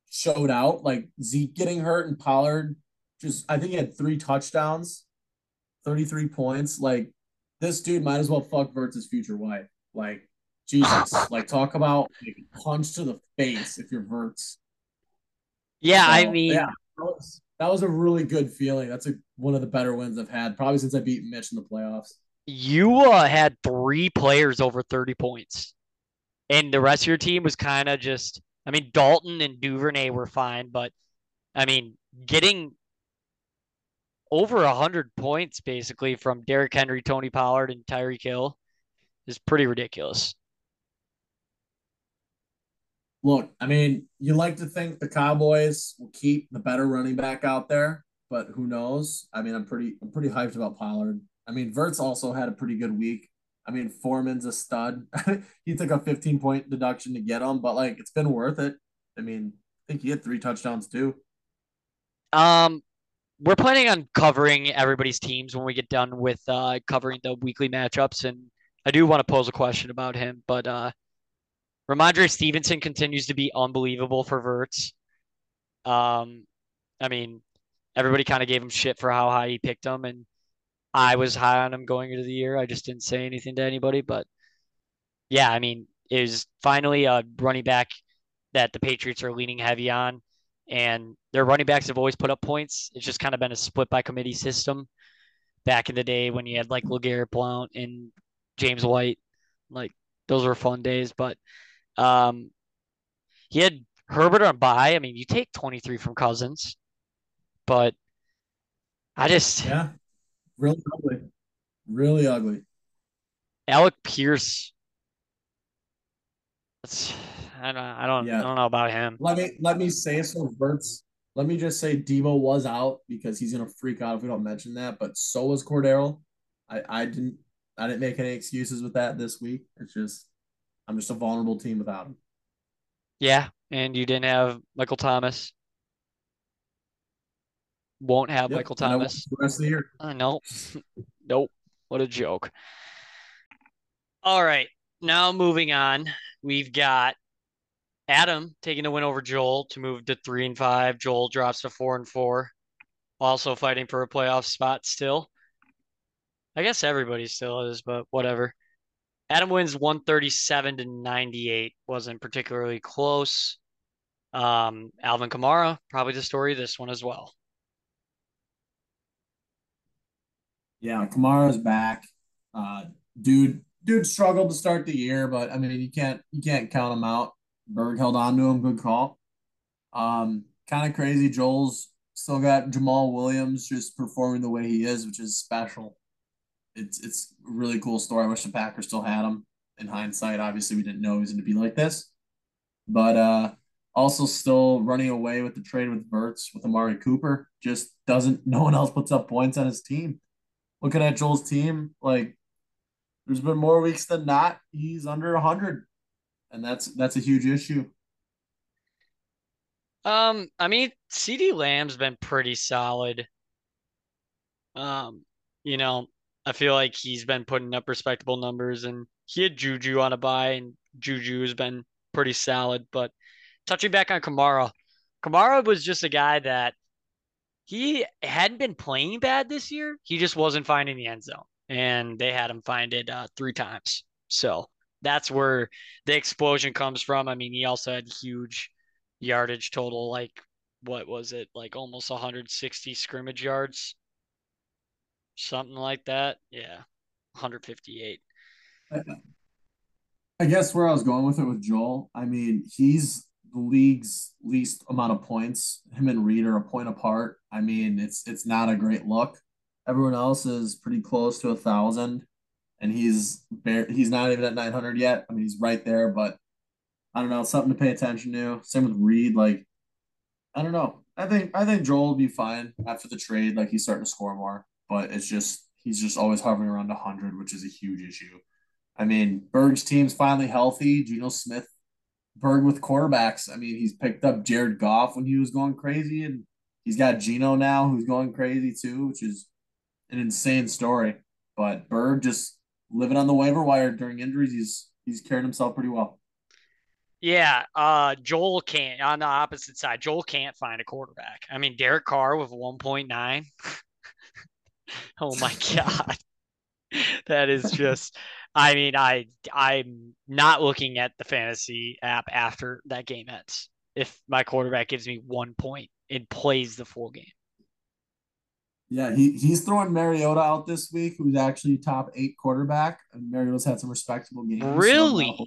showed out, like Zeke getting hurt and Pollard, just I think he had three touchdowns, thirty-three points. Like, this dude might as well fuck Vertz's future wife. Like, Jesus. Like, talk about, like, punch to the face if you're Verts. Yeah, so, I mean, yeah, that was a really good feeling. That's a, one of the better wins I've had probably since I beat Mitch in the playoffs. You uh, had three players over thirty points, and the rest of your team was kind of just, I mean, Dalton and Duvernay were fine, but I mean, getting over a hundred points basically from Derrick Henry, Tony Pollard, and Tyreek Hill is pretty ridiculous. Look, I mean, you like to think the Cowboys will keep the better running back out there, but who knows? I mean, I'm pretty, I'm pretty hyped about Pollard. I mean, Verts also had a pretty good week. I mean, Foreman's a stud. He took a fifteen-point deduction to get him, but, like, it's been worth it. I mean, I think he had three touchdowns, too. Um, we're planning on covering everybody's teams when we get done with uh, covering the weekly matchups, and I do want to pose a question about him, but uh, Ramondre Stevenson continues to be unbelievable for Verts. Um, I mean, everybody kind of gave him shit for how high he picked him, and I was high on him going into the year. I just didn't say anything to anybody, but yeah, I mean, it was finally a running back that the Patriots are leaning heavy on, and their running backs have always put up points. It's just kind of been a split by committee system back in the day when you had like LeGarrette Blount and James White. Like, those were fun days, but um, he had Herbert on bye. I mean, you take twenty-three from Cousins, but I just... yeah. Really ugly. Really ugly. Alec Pierce. That's, I don't I don't, yeah. I don't know about him. Let me let me say so Verts. Let me just say Debo was out because he's gonna freak out if we don't mention that, but so was Cordero. I, I didn't I didn't make any excuses with that this week. It's just I'm just a vulnerable team without him. Yeah, and you didn't have Michael Thomas. Won't have yep, Michael Thomas. The rest of the year. Uh, no. Nope. What a joke. All right. Now moving on. We've got Adam taking the win over Joel to move to three and five. Joel drops to four and four. Also fighting for a playoff spot still. I guess everybody still is, but whatever. Adam wins one thirty-seven to ninety-eight. Wasn't particularly close. Um, Alvin Kamara, probably the story of this one as well. Yeah, Kamara's back. Uh, dude, dude struggled to start the year, but I mean, you can't you can't count him out. Berg held on to him. Good call. Um, kind of crazy. Joel's still got Jamal Williams just performing the way he is, which is special. It's it's a really cool story. I wish the Packers still had him. In hindsight, obviously, we didn't know he was going to be like this, but uh, also still running away with the trade with Verts with Amari Cooper. Just doesn't. No one else puts up points on his team. Looking at Joel's team, like, there's been more weeks than not he's under one hundred, and that's that's a huge issue. Um, I mean, CeeDee Lamb's been pretty solid. Um, you know, I feel like he's been putting up respectable numbers, and he had Juju on a bye, and Juju has been pretty solid. But touching back on Kamara, Kamara was just a guy that he hadn't been playing bad this year. He just wasn't finding the end zone, and they had him find it uh, three times. So that's where the explosion comes from. I mean, he also had huge yardage total. Like, what was it? Like almost one hundred sixty scrimmage yards, something like that. Yeah. one hundred fifty-eight. I guess where I was going with it with Joel, I mean, he's the league's least amount of points. Him and Reed are a point apart. I mean, it's it's not a great look. Everyone else is pretty close to a thousand, and he's bare, he's not even at nine hundred yet. I mean, he's right there, but I don't know. It's something to pay attention to. Same with Reed. Like, I don't know. I think I think Joel will be fine after the trade. Like, he's starting to score more, but it's just he's just always hovering around a hundred, which is a huge issue. I mean, Berg's team's finally healthy. Geno Smith. Berg with quarterbacks. I mean, he's picked up Jared Goff when he was going crazy, and he's got Geno now who's going crazy too, which is an insane story. But Berg just living on the waiver wire during injuries, he's he's carried himself pretty well. Yeah, uh, Joel can't, on the opposite side, Joel can't find a quarterback. I mean, Derek Carr with one point nine. Oh my God. That is just... I mean, I, I'm not looking at the fantasy app after that game ends if my quarterback gives me one point and plays the full game. Yeah, he he's throwing Mariota out this week, who's actually top eight quarterback. And Mariota's had some respectable games. Really? So, uh,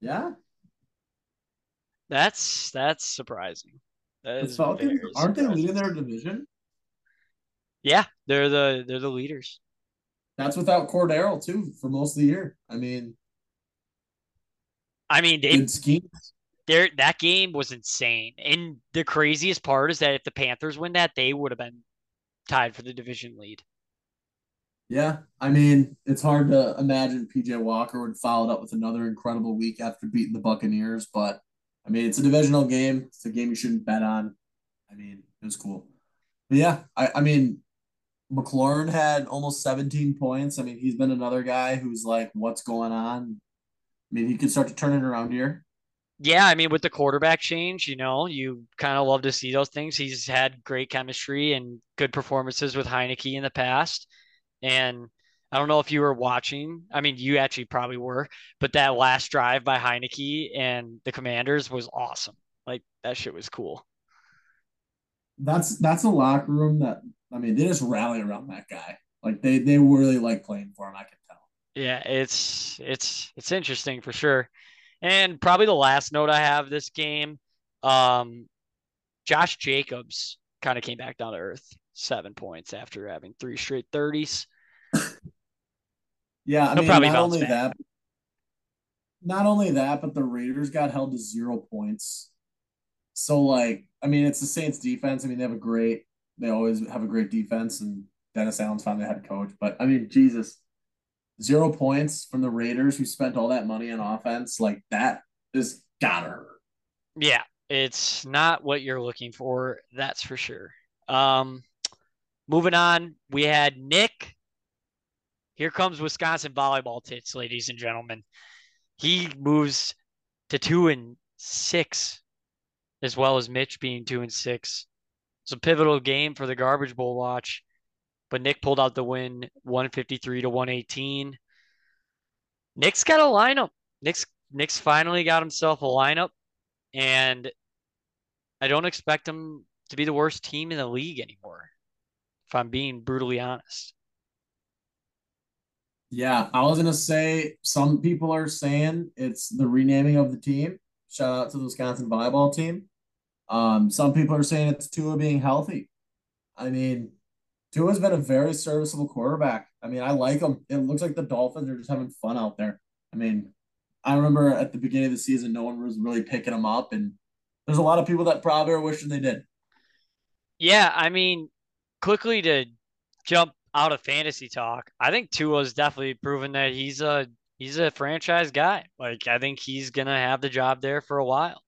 yeah. That's that's surprising. That is the Falcons, aren't surprising. They leading their division? Yeah, they're the they're the leaders. That's without Cordero too for most of the year. I mean, I mean, they schemes. There that game was insane, and the craziest part is that if the Panthers win that, they would have been tied for the division lead. Yeah, I mean, it's hard to imagine P J Walker would follow it up with another incredible week after beating the Buccaneers, but I mean, it's a divisional game. It's a game you shouldn't bet on. I mean, it was cool. But yeah, I, I mean, McLaurin had almost seventeen points. I mean, he's been another guy who's like, what's going on? I mean, he could start to turn it around here. Yeah, I mean, with the quarterback change, you know, you kind of love to see those things. He's had great chemistry and good performances with Heineke in the past. And I don't know if you were watching. I mean, you actually probably were. But that last drive by Heineke and the Commanders was awesome. Like, that shit was cool. That's that's a locker room that, I mean, they just rally around that guy. Like, they they really like playing for him, I can tell. Yeah, it's it's it's interesting for sure. And probably the last note I have this game, um, Josh Jacobs kind of came back down to earth, seven points after having three straight thirties. Yeah, I He'll mean, probably not only back. that, not only that, but the Raiders got held to zero points. So, like, I mean, it's the Saints' defense. I mean, they have a great, they always have a great defense, and Dennis Allen's finally head coach. But I mean, Jesus. Zero points from the Raiders who spent all that money on offense. Like, that is gotta hurt. Yeah, it's not what you're looking for. That's for sure. Um, moving on, we had Nick. Here comes Wisconsin volleyball tits, ladies and gentlemen. He moves to two and six, as well as Mitch being two and six. It's a pivotal game for the Garbage Bowl watch. But Nick pulled out the win, one fifty-three to one eighteen. Nick's got a lineup. Nick's Nick's finally got himself a lineup, and I don't expect him to be the worst team in the league anymore, if I'm being brutally honest. Yeah, I was going to say some people are saying it's the renaming of the team. Shout out to the Wisconsin volleyball team. Um, some people are saying it's Tua being healthy. I mean, Tua's been a very serviceable quarterback. I mean, I like him. It looks like the Dolphins are just having fun out there. I mean, I remember at the beginning of the season, no one was really picking him up, and there's a lot of people that probably are wishing they did. Yeah, I mean, quickly to jump out of fantasy talk, I think Tua's definitely proven that he's a he's a franchise guy. Like, I think he's going to have the job there for a while.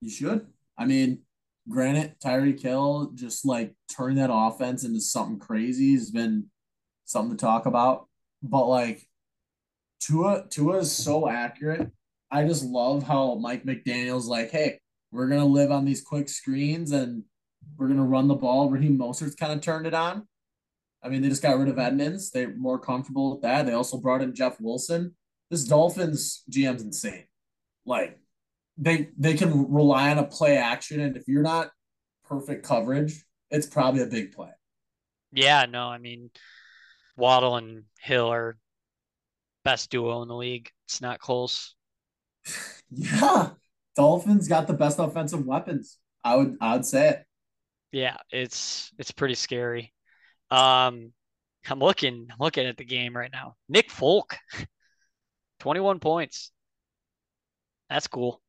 You should. I mean, granted, Tyreek Hill just, like, turned that offense into something crazy. It's been something to talk about. But, like, Tua, Tua is so accurate. I just love how Mike McDaniel's like, hey, we're going to live on these quick screens, and we're going to run the ball. Raheem Mostert's kind of turned it on. I mean, they just got rid of Edmonds. They're more comfortable with that. They also brought in Jeff Wilson. This Dolphins G M's insane. Like, They they can rely on a play action, and if you're not perfect coverage, it's probably a big play. Yeah, no, I mean, Waddle and Hill are best duo in the league. It's not close. Yeah, Dolphins got the best offensive weapons. I would I would say it. Yeah, it's it's pretty scary. Um, I'm looking looking at the game right now. Nick Folk, twenty-one points. That's cool.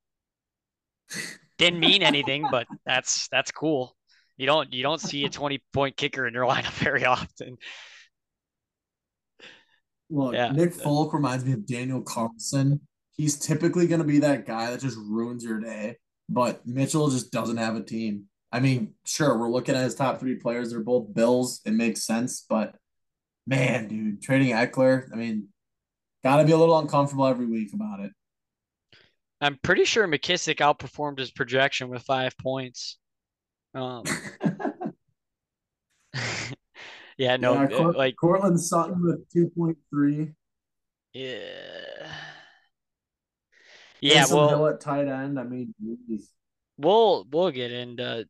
Didn't mean anything, but that's that's cool. You don't you don't see a twenty point kicker in your lineup very often. Look, yeah. Nick Folk reminds me of Daniel Carlson. He's typically going to be that guy that just ruins your day, but Mitchell just doesn't have a team. I mean, sure, we're looking at his top three players. They're both Bills. It makes sense, but man, dude, trading Eckler, I mean, got to be a little uncomfortable every week about it. I'm pretty sure McKissic outperformed his projection with five points. Um, yeah, no, yeah, Cor- like Cortland Sutton with two point three. Yeah, yeah. Jason well, Hill at tight end. I mean, geez. we'll we'll get into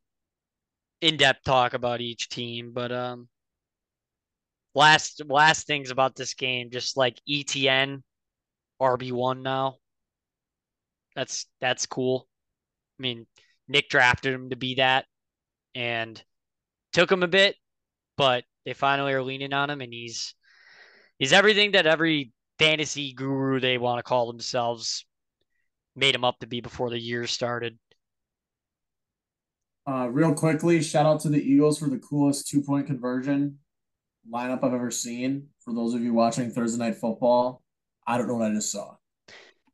in-depth talk about each team, but um, last last things about this game, just like E T N, R B one now. That's that's cool. I mean, Nick drafted him to be that, and took him a bit, but they finally are leaning on him, and he's he's everything that every fantasy guru they want to call themselves made him up to be before the year started. Uh, real quickly, shout out to the Eagles for the coolest two-point conversion lineup I've ever seen. For those of you watching Thursday Night Football, I don't know what I just saw.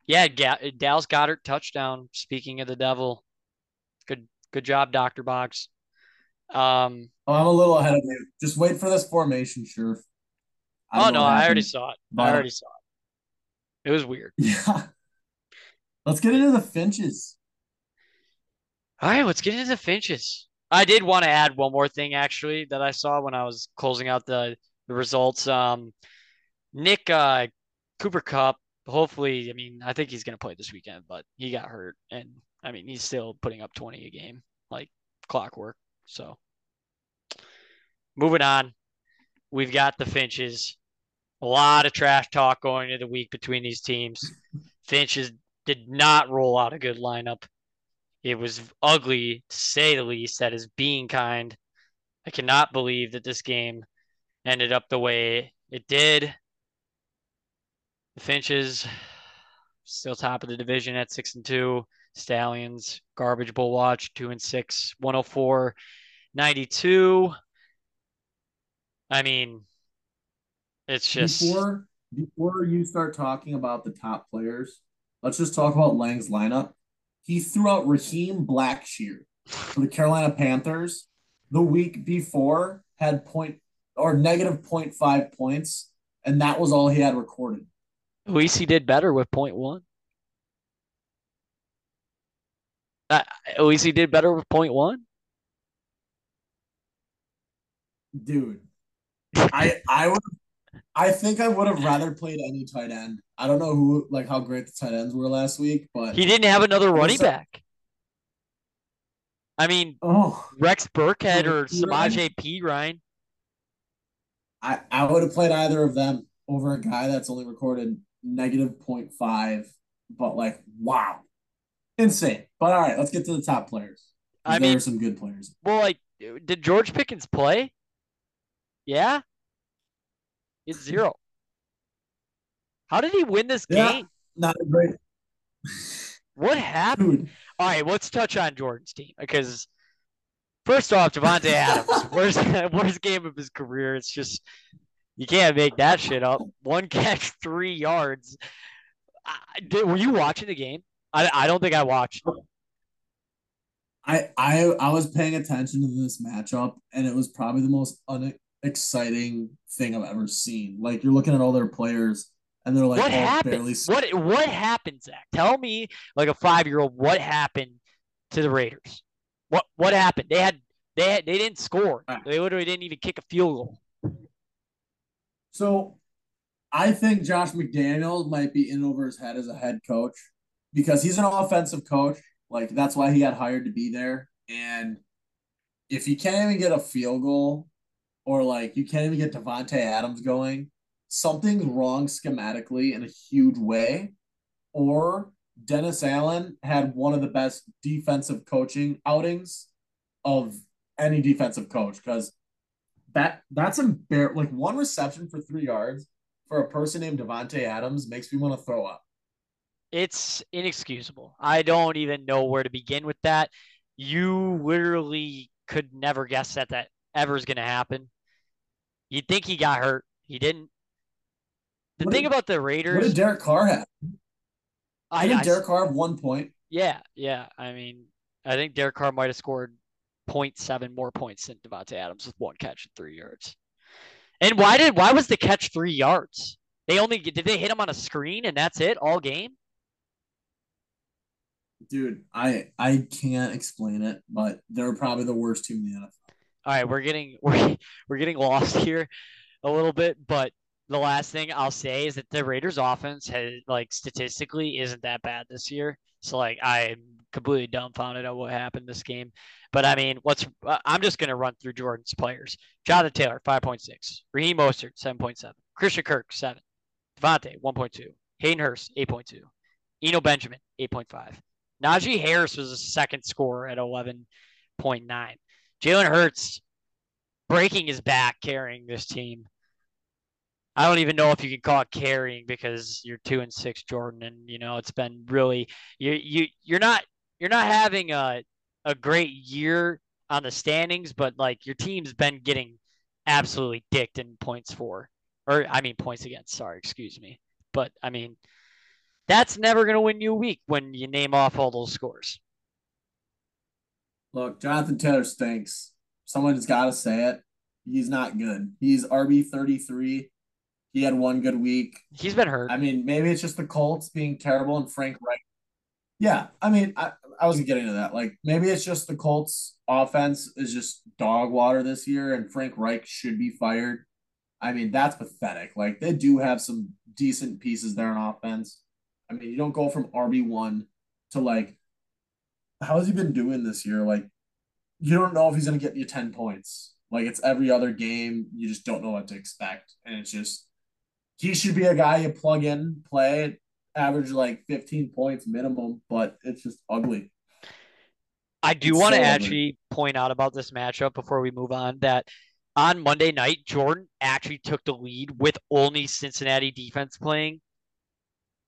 Yeah, G- Dallas Goddard touchdown. Speaking of the devil, good good job, Doctor Box. Um, oh, I'm a little ahead of you. Just wait for this formation, Sheriff. I oh, no, I already saw it. But... I already saw it. It was weird. Yeah. Let's get into the Finches. All right, let's get into the Finches. I did want to add one more thing, actually, that I saw when I was closing out the, the results. Um, Nick uh, Cooper Kupp, hopefully, I mean, I think he's going to play this weekend, but he got hurt. And, I mean, he's still putting up twenty a game, like clockwork. So, moving on, we've got the Finches. A lot of trash talk going into the week between these teams. Finches did not roll out a good lineup. It was ugly, to say the least. That is being kind. I cannot believe that this game ended up the way it did. The Finches still top of the division at six and two. Stallions, garbage bowl watch, two and six, one oh four ninety-two. I mean, it's just before before you start talking about the top players, let's just talk about Lang's lineup. He threw out Raheem Blackshear for the Carolina Panthers. The week before had point or negative point five points, and that was all he had recorded. At least he did better with point one. Uh, at least he did better with point one. Dude, I I would I think I would have rather played any tight end. I don't know who like how great the tight ends were last week, but he didn't have another running so, back. I mean, oh, Rex Burkhead or Samaje Perine. I I would have played either of them over a guy that's only recorded negative point five, but like wow. Insane. But all right, let's get to the top players. I there mean, are some good players. Well, like, did George Pickens play? Yeah. It's zero. How did he win this yeah, game? Not great. What happened? Dude. All right, let's touch on Jordan's team because first off, Devontae Adams, worst worst game of his career. It's just you can't make that shit up. One catch, three yards. I, did, were you watching the game? I I don't think I watched. I I I was paying attention to this matchup, and it was probably the most unexciting thing I've ever seen. Like you're looking at all their players, and they're like, "What oh, happened? Barely... What what happened, Zach? Tell me, like a five year old, what happened to the Raiders? What what happened? They had they had, they didn't score. They literally didn't even kick a field goal. So, I think Josh McDaniels might be in over his head as a head coach. Because he's an offensive coach. Like, that's why he got hired to be there. And if you can't even get a field goal or, like, you can't even get Devontae Adams going, something's wrong schematically in a huge way. Or Dennis Allen had one of the best defensive coaching outings of any defensive coach because that that's embarrassing. Like, one reception for three yards for a person named Devontae Adams makes me want to throw up. It's inexcusable. I don't even know where to begin with that. You literally could never guess that that ever is going to happen. You'd think he got hurt. He didn't. The what thing did, about the Raiders. What did Derek Carr have? I think Derek Carr have one point. Yeah, yeah. I mean, I think Derek Carr might have scored zero point seven more points than Devontae Adams with one catch and three yards. And why did why was the catch three yards? They only did they hit him on a screen and that's it all game? Dude, I I can't explain it, but they're probably the worst team in the N F L. All right, we're getting we're, we're getting lost here a little bit, but the last thing I'll say is that the Raiders offense has, like, statistically isn't that bad this year. So, like, I'm completely dumbfounded at what happened this game. But, I mean, what's I'm just going to run through Jordan's players. Jonathan Taylor, five point six. Raheem Mostert, seven point seven. Christian Kirk, seven. Devontae, one point two. Hayden Hurst, eight point two. Eno Benjamin, eight point five. Najee Harris was a second scorer at eleven point nine. Jalen Hurts breaking his back carrying this team. I don't even know if you can call it carrying because you're two and six, Jordan, and you know it's been really you you you're not you're not having a a great year on the standings, but like your team's been getting absolutely dicked in points for, or I mean points against. Sorry, excuse me, but I mean that's never going to win you a week when you name off all those scores. Look, Jonathan Taylor stinks. Someone's got to say it. He's not good. He's R B thirty-three. He had one good week. He's been hurt. I mean, maybe it's just the Colts being terrible and Frank Reich. Yeah, I mean, I, I wasn't getting into that. Like, maybe it's just the Colts' offense is just dog water this year, and Frank Reich should be fired. I mean, that's pathetic. Like, they do have some decent pieces there on offense. I mean, you don't go from R B one to, like, how has he been doing this year? Like, you don't know if he's going to get you ten points. Like, it's every other game. You just don't know what to expect, and it's just – he should be a guy you plug in, play, average like fifteen points minimum, but it's just ugly. I do want to actually point out about this matchup before we move on that on Monday night, Jordan actually took the lead with only Cincinnati defense playing,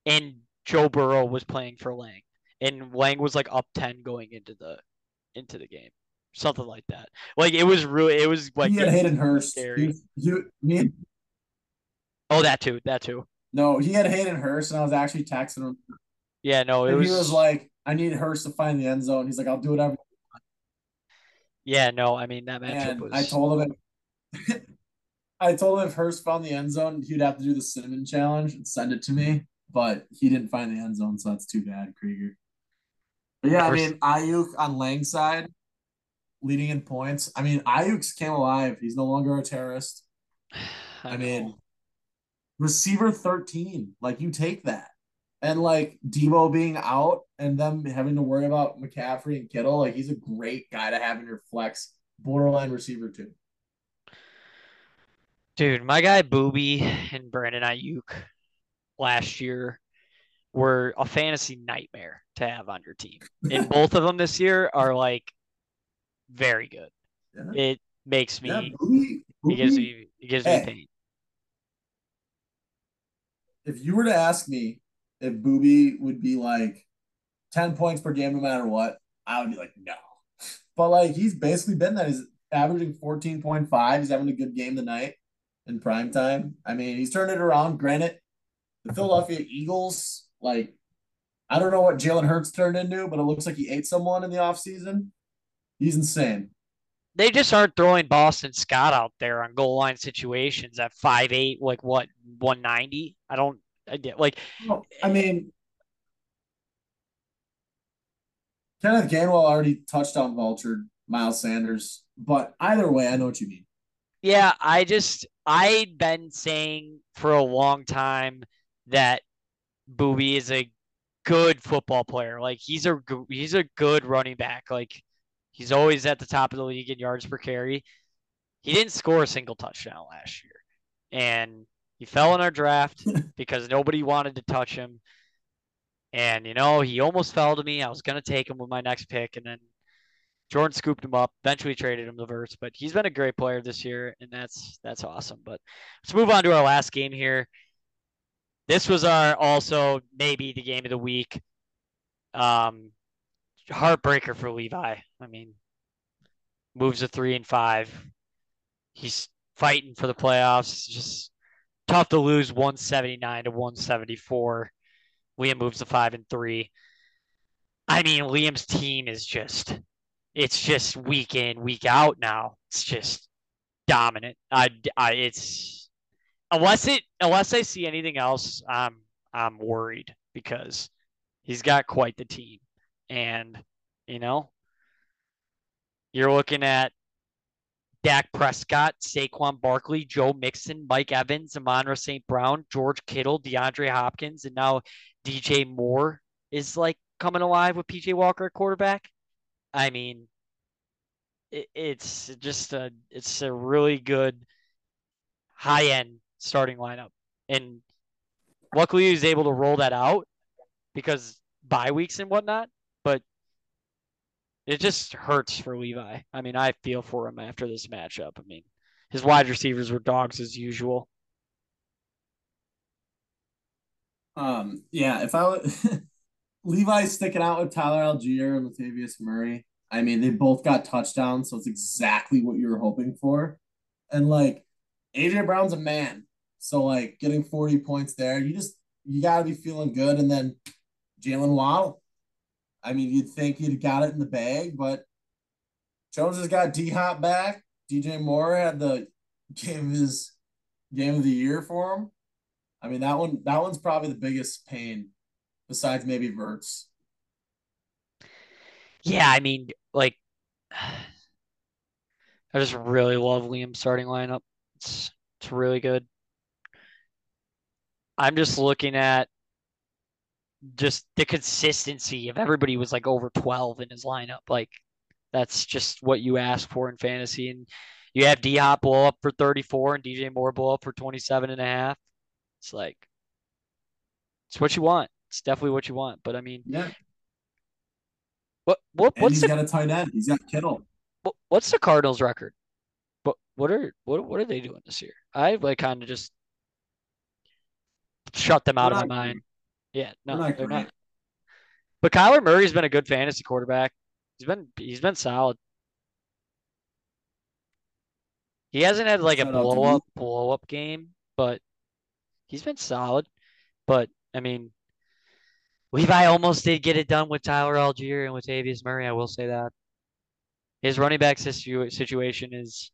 and Joe Burrow was playing for Lang, and Lang was like up ten going into the into the game. Something like that. Like it was really, it was like Hayden Hurst. You, you, me. Oh, that too, that too. No, he had Hayden Hurst, and I was actually texting him. Yeah, no, it and was. He was like, "I need Hurst to find the end zone." He's like, "I'll do whatever." Yeah, no, I mean that matchup and was. I told him. If... I told him if Hurst found the end zone, he'd have to do the cinnamon challenge and send it to me. But he didn't find the end zone, so that's too bad, Krieger. But yeah, Hurst... I mean Ayuk on Lang's side, leading in points. I mean Ayuk's came alive. He's no longer a terrorist. I, I mean. Receiver thirteen, like you take that, and like Debo being out and them having to worry about McCaffrey and Kittle, like he's a great guy to have in your flex, borderline receiver too. Dude, my guy Booby and Brandon Ayuk last year were a fantasy nightmare to have on your team, and both of them this year are like very good. Yeah. It makes me, yeah, Booby, Booby. It gives me, it gives hey. me pain. If you were to ask me if Booby would be like ten points per game no matter what, I would be like, no. But, like, he's basically been that. He's averaging fourteen point five. He's having a good game tonight in primetime. I mean, he's turned it around. Granted, the Philadelphia Eagles, like, I don't know what Jalen Hurts turned into, but it looks like he ate someone in the offseason. He's insane. They just aren't throwing Boston Scott out there on goal line situations at five eight, like what, one ninety? I don't I get like. Well, I mean, Kenneth Gainwell already touchdown vultured Miles Sanders, but either way, I know what you mean. Yeah, I just I've been saying for a long time that Booby is a good football player. Like he's a he's a good running back. Like. He's always at the top of the league in yards per carry. He didn't score a single touchdown last year. And he fell in our draft because nobody wanted to touch him. And, you know, he almost fell to me. I was going to take him with my next pick. And then Jordan scooped him up, eventually traded him to Verts. But he's been a great player this year, and that's that's awesome. But let's move on to our last game here. This was our also maybe the game of the week. Um. Heartbreaker for Levi. I mean, moves to three and five. He's fighting for the playoffs. Just tough to lose one seventy-nine to one seventy-four. Liam moves to five and three. I mean, Liam's team is just, it's just week in, week out now. It's just dominant. I, I, it's unless it, unless I see anything else, I'm, I'm worried because he's got quite the team. And, you know, you're looking at Dak Prescott, Saquon Barkley, Joe Mixon, Mike Evans, Amon-Ra Saint Brown, George Kittle, DeAndre Hopkins, and now D J Moore is like coming alive with P J Walker at quarterback. I mean, it, it's just a it's a really good high end starting lineup, and luckily he was able to roll that out because bye weeks and whatnot. But it just hurts for Levi. I mean, I feel for him after this matchup. I mean, his wide receivers were dogs as usual. Um, yeah, if I would Levi's sticking out with Tyler Algier and Latavius Murray. I mean, they both got touchdowns, so it's exactly what you were hoping for. And like A J Brown's a man. So like getting forty points there, you just you gotta be feeling good. And then Jalen Waddle. I mean, you'd think he'd got it in the bag, but Jones has got D-Hop back. D J Moore had the game of his game of the year for him. I mean, that one that one's probably the biggest pain, besides maybe Verts. Yeah, I mean, like, I just really love Liam's starting lineup. It's it's really good. I'm just looking at just the consistency of everybody was like over twelve in his lineup. Like that's just what you ask for in fantasy. And you have D Hop blow up for thirty-four and D J Moore blow up for twenty-seven and a half. It's like, it's what you want. It's definitely what you want. But I mean, yeah. What, what, and what's he's the, got a tight end. He's got Kittle. What, what's the Cardinals record? But what, what are, what, what are they doing this year? I like kind of just shut them out of my mind. Yeah, no, they're not, they're not. But Kyler Murray's been a good fantasy quarterback. He's been he's been solid. He hasn't had like a blow up blow up game, but he's been solid. But I mean, Levi almost did get it done with Tyler Algier and with Latavius Murray. I will say that his running back situ- situation is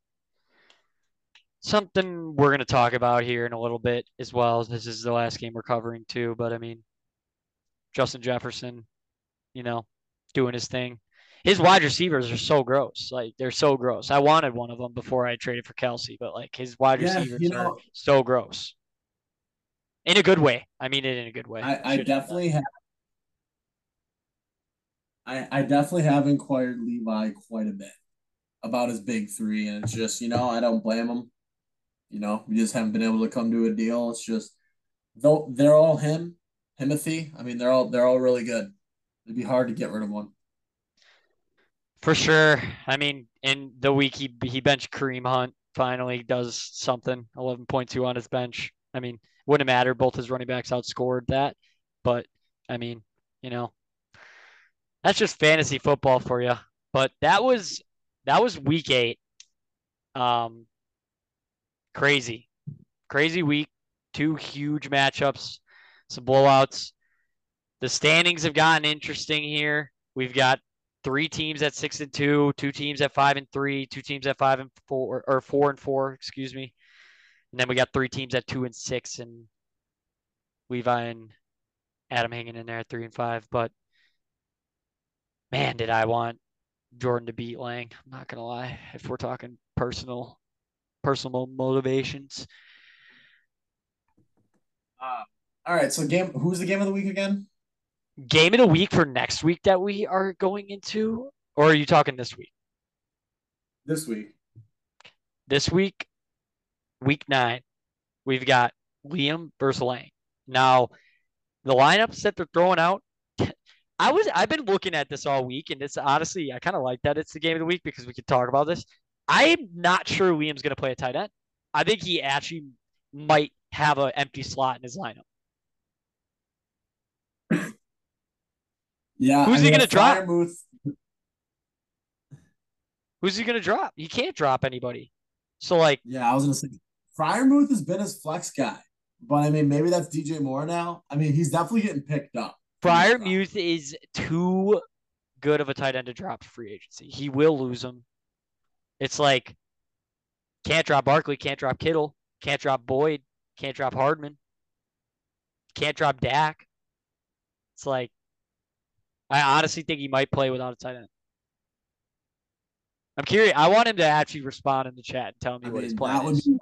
something we're going to talk about here in a little bit as well. This is the last game we're covering too, but I mean, Justin Jefferson, you know, doing his thing. His wide receivers are so gross. Like they're so gross. I wanted one of them before I traded for Kelsey, but like his wide yeah, receivers you know, are so gross in a good way. I mean it in a good way. I, I definitely have, I, I definitely have inquired Levi quite a bit about his big three. And it's just, you know, I don't blame him. You know, we just haven't been able to come to a deal. It's just, though they're all him, Himothy. I mean, they're all they're all really good. It'd be hard to get rid of one. For sure. I mean, in the week he he benched Kareem Hunt. Finally, does something. Eleven point two on his bench. I mean, wouldn't matter. Both his running backs outscored that. But I mean, you know, that's just fantasy football for you. But that was that was week eight. Um. Crazy, crazy week. Two huge matchups, some blowouts. The standings have gotten interesting here. We've got three teams at six and two, two teams at five and three, two teams at five and four, or four and four, excuse me. And then we got three teams at two and six, and Levi and Adam hanging in there at three and five. But man, did I want Jordan to beat Lang? I'm not gonna lie. If we're talking personal. Personal motivations. Uh, all right, so game. Who's the game of the week again? Game of the week for next week that we are going into, or are you talking this week? This week. This week, week nine, we've got Liam versus Lang. Now, the lineups that they're throwing out. I was I've been looking at this all week, and it's honestly I kind of like that it's the game of the week because we could talk about this. I'm not sure Williams going to play a tight end. I think he actually might have an empty slot in his lineup. Yeah. Who's I he going to drop? Moves. Who's he going to drop? He can't drop anybody. So, like. Yeah, I was going to say, Freiermuth has been his flex guy. But, I mean, maybe that's D J Moore now. I mean, he's definitely getting picked up. Freiermuth is too good of a tight end to drop free agency. He will lose him. It's like, can't drop Barkley, can't drop Kittle, can't drop Boyd, can't drop Hardman, can't drop Dak. It's like, I honestly think he might play without a tight end. I'm curious. I want him to actually respond in the chat and tell me I what mean, his plan is. Be...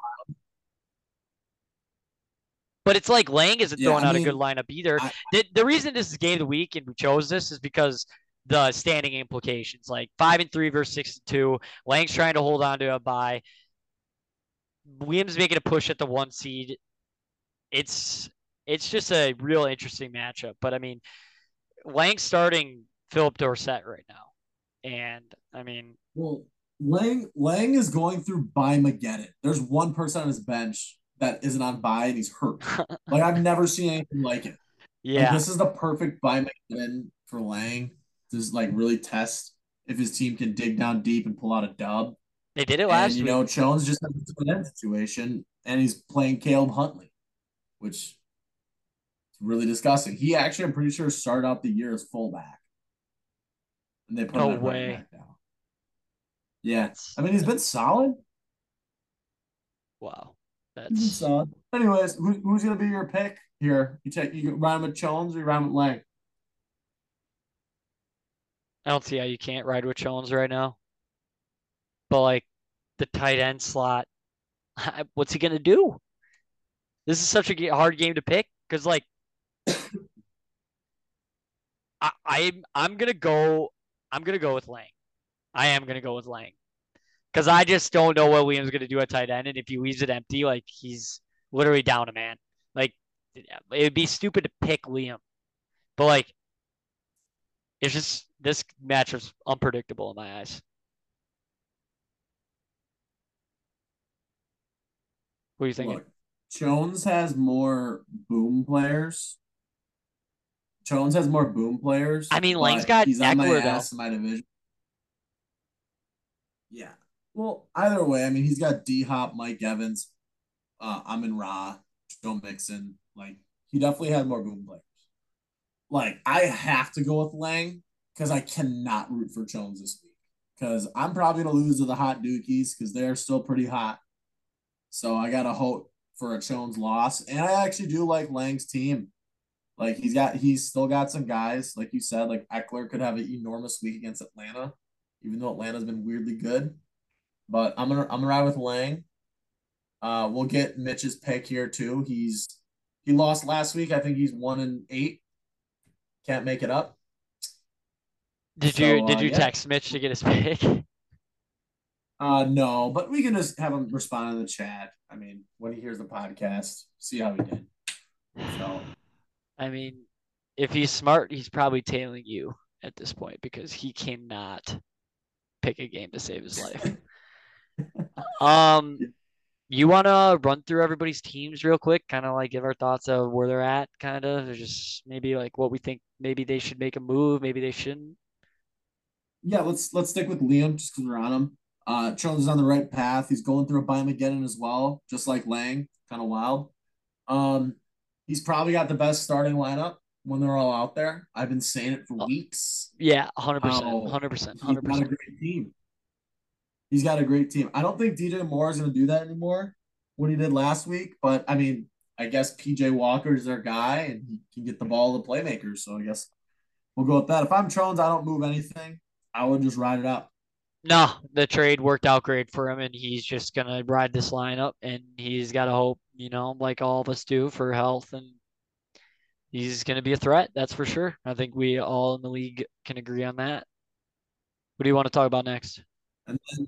But it's like Lang isn't yeah, throwing I out mean, a good lineup either. I, the, the reason this is game of the week and we chose this is because the standing implications, like five and three versus six and two. Lang's trying to hold on to a bye. Williams making a push at the one seed. It's it's just a real interesting matchup. But I mean, Lang's starting Philip Dorsett right now. And I mean, well, Lang Lang is going through bye Mageddon. There's one person on his bench that isn't on bye and he's hurt. Like I've never seen anything like it. Yeah, like, this is the perfect bye Mageddon for Lang. Just like really test if his team can dig down deep and pull out a dub. They did it last and, you week. You know, Jones just has a end situation, and he's playing Caleb Huntley, which is really disgusting. He actually, I'm pretty sure, started out the year as fullback. And they put no him way. Back now. Yeah. That's, I mean, he's been solid. Wow. That's solid. Anyways, who, who's going to be your pick here? You take you ride with Jones or you ride with Lang? I don't see how you can't ride with Jones right now. But, like, the tight end slot, what's he going to do? This is such a hard game to pick because, like, I, I'm, I'm going to go – I'm going to go with Lang. I am going to go with Lang because I just don't know what Williams is going to do at tight end. And if he leaves it empty, like, he's literally down a man. Like, it would be stupid to pick Liam. But, like, it's just – this matchup's unpredictable in my eyes. What are you thinking? Look, Jones has more boom players. Jones has more boom players. I mean, Lang's got he's Eckler, on my ass in my division. Yeah. Well, either way, I mean, he's got D-Hop, Mike Evans, uh, Amon-Ra, Joe Mixon. Like, he definitely had more boom players. Like, I have to go with Lang because I cannot root for Jones this week because I'm probably going to lose to the hot Dookies because they're still pretty hot. So I got a hope for a Jones loss. And I actually do like Lang's team. Like, he's got, he's still got some guys. Like you said, like Eckler could have an enormous week against Atlanta, even though Atlanta's been weirdly good. But I'm going to, I'm going to ride with Lang. Uh, we'll get Mitch's pick here too. He's, he lost last week. I think he's one and eight. Can't make it up. Did so, you, did you uh, yeah. text Mitch to get his pick? Uh, no, but we can just have him respond in the chat. I mean, when he hears the podcast, see how he did. So, I mean, if he's smart, he's probably tailing you at this point because he cannot pick a game to save his life. um, you want to run through everybody's teams real quick, kind of like give our thoughts of where they're at, kind of, or just maybe like what we think maybe they should make a move, maybe they shouldn't. Yeah, let's let's stick with Liam just because we're on him. Uh, Jones is on the right path. He's going through a Bimageddon as well, just like Lang. Kind of wild. Um, he's probably got the best starting lineup when they're all out there. I've been saying it for weeks. Yeah, one hundred percent. one hundred percent. one hundred percent. He's got a great team. He's got a great team. I don't think D J Moore is going to do that anymore, what he did last week. But, I mean, I guess P J Walker is their guy, and he can get the ball to the playmakers. So, I guess we'll go with that. If I'm Jones, I don't move anything. I would just ride it up. No, the trade worked out great for him, and he's just going to ride this lineup, and he's got to hope, you know, like all of us do, for health, and he's going to be a threat, that's for sure. I think we all in the league can agree on that. What do you want to talk about next? And then,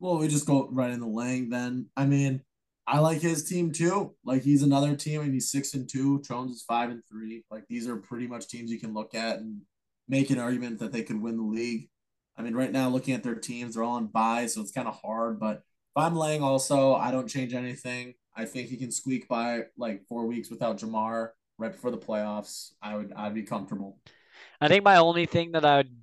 well, we just go right into Lang then. I mean, I like his team too. Like, he's another team, and he's six and two. Jones is five and three. Like, these are pretty much teams you can look at and make an argument that they could win the league. I mean, right now, looking at their teams, they're all on bye, so it's kind of hard. But if I'm Lang also, I don't change anything. I think he can squeak by, like, four weeks without Jamar right before the playoffs. I would, I'd be comfortable. I think my only thing that I would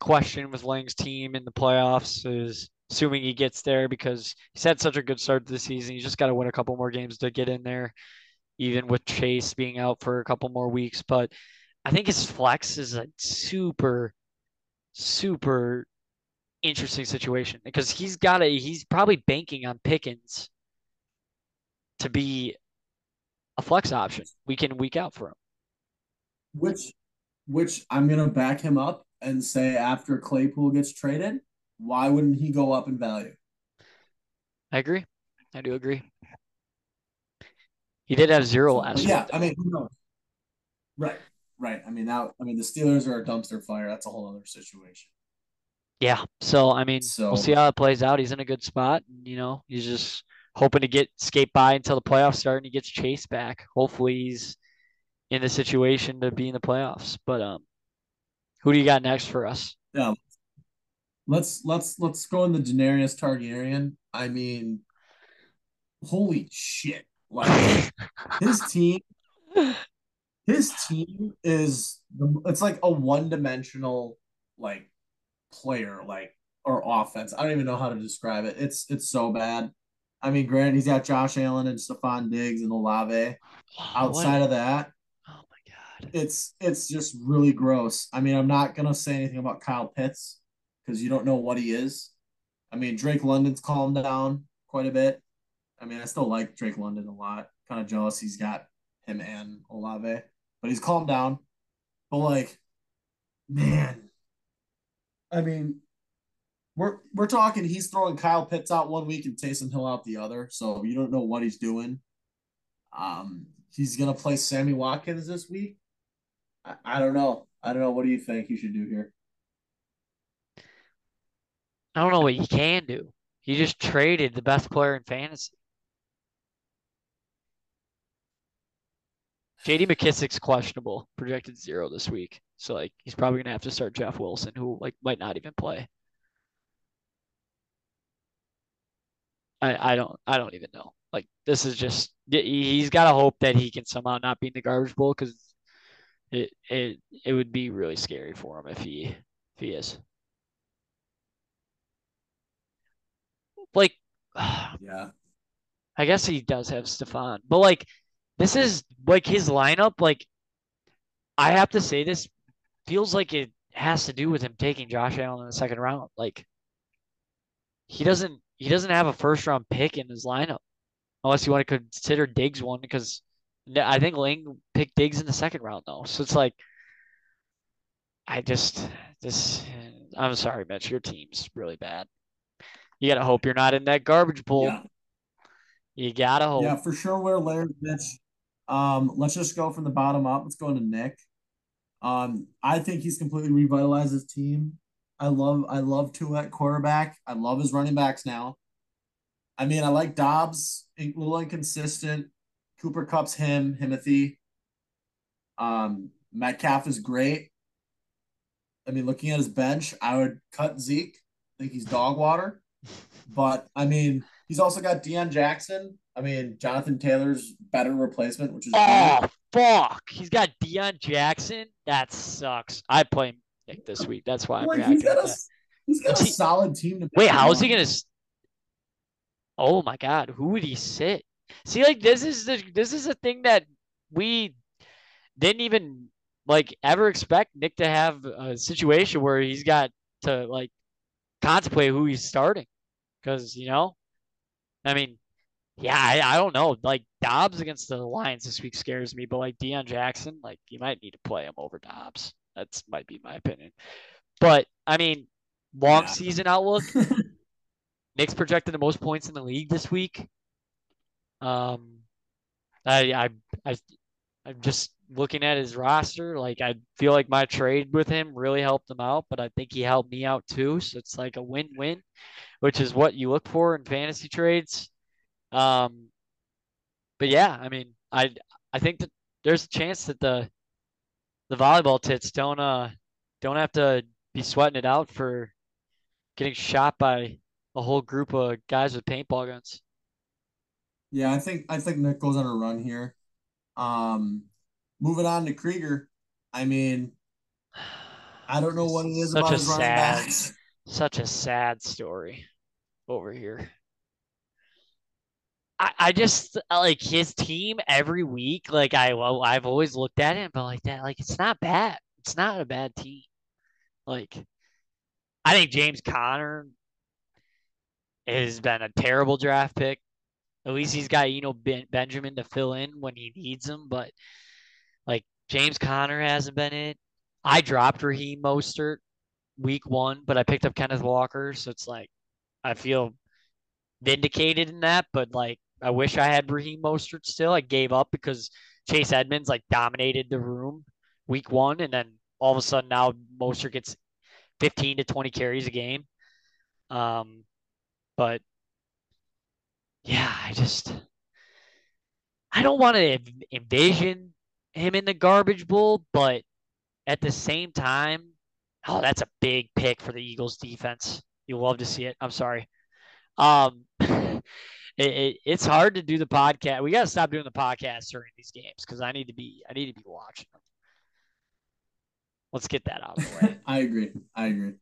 question with Lang's team in the playoffs is assuming he gets there because he's had such a good start to the season. He's just got to win a couple more games to get in there, even with Chase being out for a couple more weeks. But I think his flex is a super – super interesting situation because he's got a he's probably banking on Pickens to be a flex option week in, week out for him. Which which I'm gonna back him up and say after Claypool gets traded, why wouldn't he go up in value? I agree. I do agree. He did have zero last year. Yeah, I mean, who knows? Right, right. I mean, now, I mean, the Steelers are a dumpster fire. That's a whole other situation. Yeah. So, I mean, so, we'll see how it plays out. He's in a good spot. You know, he's just hoping to get skate by until the playoffs start and he gets chased back. Hopefully he's in the situation to be in the playoffs. But um, who do you got next for us? Yeah. Let's let's let's go in the Daenerys Targaryen. I mean, holy shit. Like his team his team is the, it's like a one-dimensional like player, like, or offense. I don't even know how to describe it. It's it's so bad. I mean, granted, he's got Josh Allen and Stephon Diggs and Olave. Oh, outside what? Of that, oh my god. It's it's just really gross. I mean, I'm not gonna say anything about Kyle Pitts because you don't know what he is. I mean, Drake London's calmed down quite a bit. I mean, I still like Drake London a lot. Kind of jealous he's got him and Olave, but he's calmed down. But like, man, I mean, we're we're talking. He's throwing Kyle Pitts out one week and Taysom Hill out the other, so you don't know what he's doing. Um, he's gonna play Sammy Watkins this week. I, I don't know. I don't know. What do you think you should do here? I don't know what you can do. You just traded the best player in fantasy. J D McKissick's questionable, projected zero this week. So, like, he's probably going to have to start Jeff Wilson, who, like, might not even play. I, I don't I don't even know. Like, this is just – he's got to hope that he can somehow not be in the garbage bowl because it, it it would be really scary for him if he if he is. Like, yeah, I guess he does have Stephon. But, like, this is, like, his lineup, like, I have to say this feels like it has to do with him taking Josh Allen in the second round. Like, he doesn't he doesn't have a first-round pick in his lineup unless you want to consider Diggs one because I think Ling picked Diggs in the second round, though. So it's like, I just, this, I'm sorry, Mitch, your team's really bad. You got to hope you're not in that garbage bowl. Yeah. You got to hope. Yeah, for sure we're Larry, Mitch. Um, let's just go from the bottom up. Let's go into Nick. Um, I think he's completely revitalized his team. I love, I love Tua at quarterback. I love his running backs now. I mean, I like Dobbs, a little inconsistent. Cooper Kupp's him, Himothy. Um, Metcalf is great. I mean, looking at his bench, I would cut Zeke. I think he's dog water. But, I mean, he's also got Deion Jackson. I mean, Jonathan Taylor's better replacement, which is oh great. Fuck. He's got Deion Jackson. That sucks. I play Nick this week. That's why I'm like, reacting. He's got, a, he's got a solid team. To wait, how on. Is he gonna? Oh my god, who would he sit? See, like this is the this is a thing that we didn't even like ever expect Nick to have a situation where he's got to like contemplate who he's starting. Because, you know, I mean, yeah, I, I don't know. Like, Dobbs against the Lions this week scares me. But, like, Deion Jackson, like, you might need to play him over Dobbs. That's might be my opinion. But, I mean, long yeah. season outlook. Nick's projected the most points in the league this week. Um, I, I, I, I'm just looking at his roster. Like, I feel like my trade with him really helped him out. But I think he helped me out, too. So, it's like a win-win, which is what you look for in fantasy trades. Um, but yeah, I mean, I, I think that there's a chance that the, the volleyball tits don't, uh, don't have to be sweating it out for getting shot by a whole group of guys with paintball guns. Yeah. I think, I think Nick goes on a run here. Um, moving on to Krieger. I mean, I don't know what it is about his running backs. Such a sad story over here. I, I just like his team every week. Like I, well, I've always looked at it, but like that, like it's not bad. It's not a bad team. Like I think James Conner has been a terrible draft pick. At least he's got, you know, Ben Benjamin to fill in when he needs him. But like James Conner hasn't been it. I dropped Raheem Mostert. week one, but I picked up Kenneth Walker. So it's like, I feel vindicated in that, but like, I wish I had Raheem Mostert still. I gave up because Chase Edmonds like dominated the room week one. And then all of a sudden now Mostert gets fifteen to twenty carries a game. Um, but yeah, I just, I don't want to envision him in the garbage bowl, but at the same time, oh, that's a big pick for the Eagles defense. You'll love to see it. I'm sorry. Um, it, it, it's hard to do the podcast. We got to stop doing the podcast during these games because I need to be, I need to be watching them. Let's get that out of the way. I agree. I agree.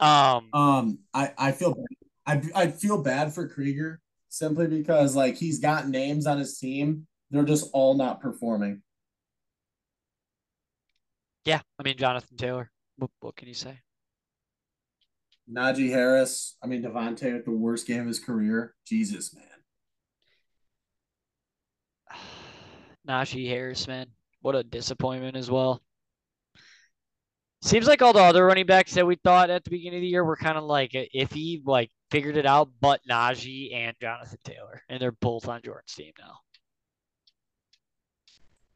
Um, um, I, I feel, I, I feel bad for Krieger simply because like he's got names on his team. They're just all not performing. Yeah. I mean, Jonathan Taylor, what, what can you say? Najee Harris. I mean, Devontae with the worst game of his career. Jesus, man. Najee Harris, man. What a disappointment as well. Seems like all the other running backs that we thought at the beginning of the year were kind of like iffy, like figured it out, but Najee and Jonathan Taylor, and they're both on Jordan's team now.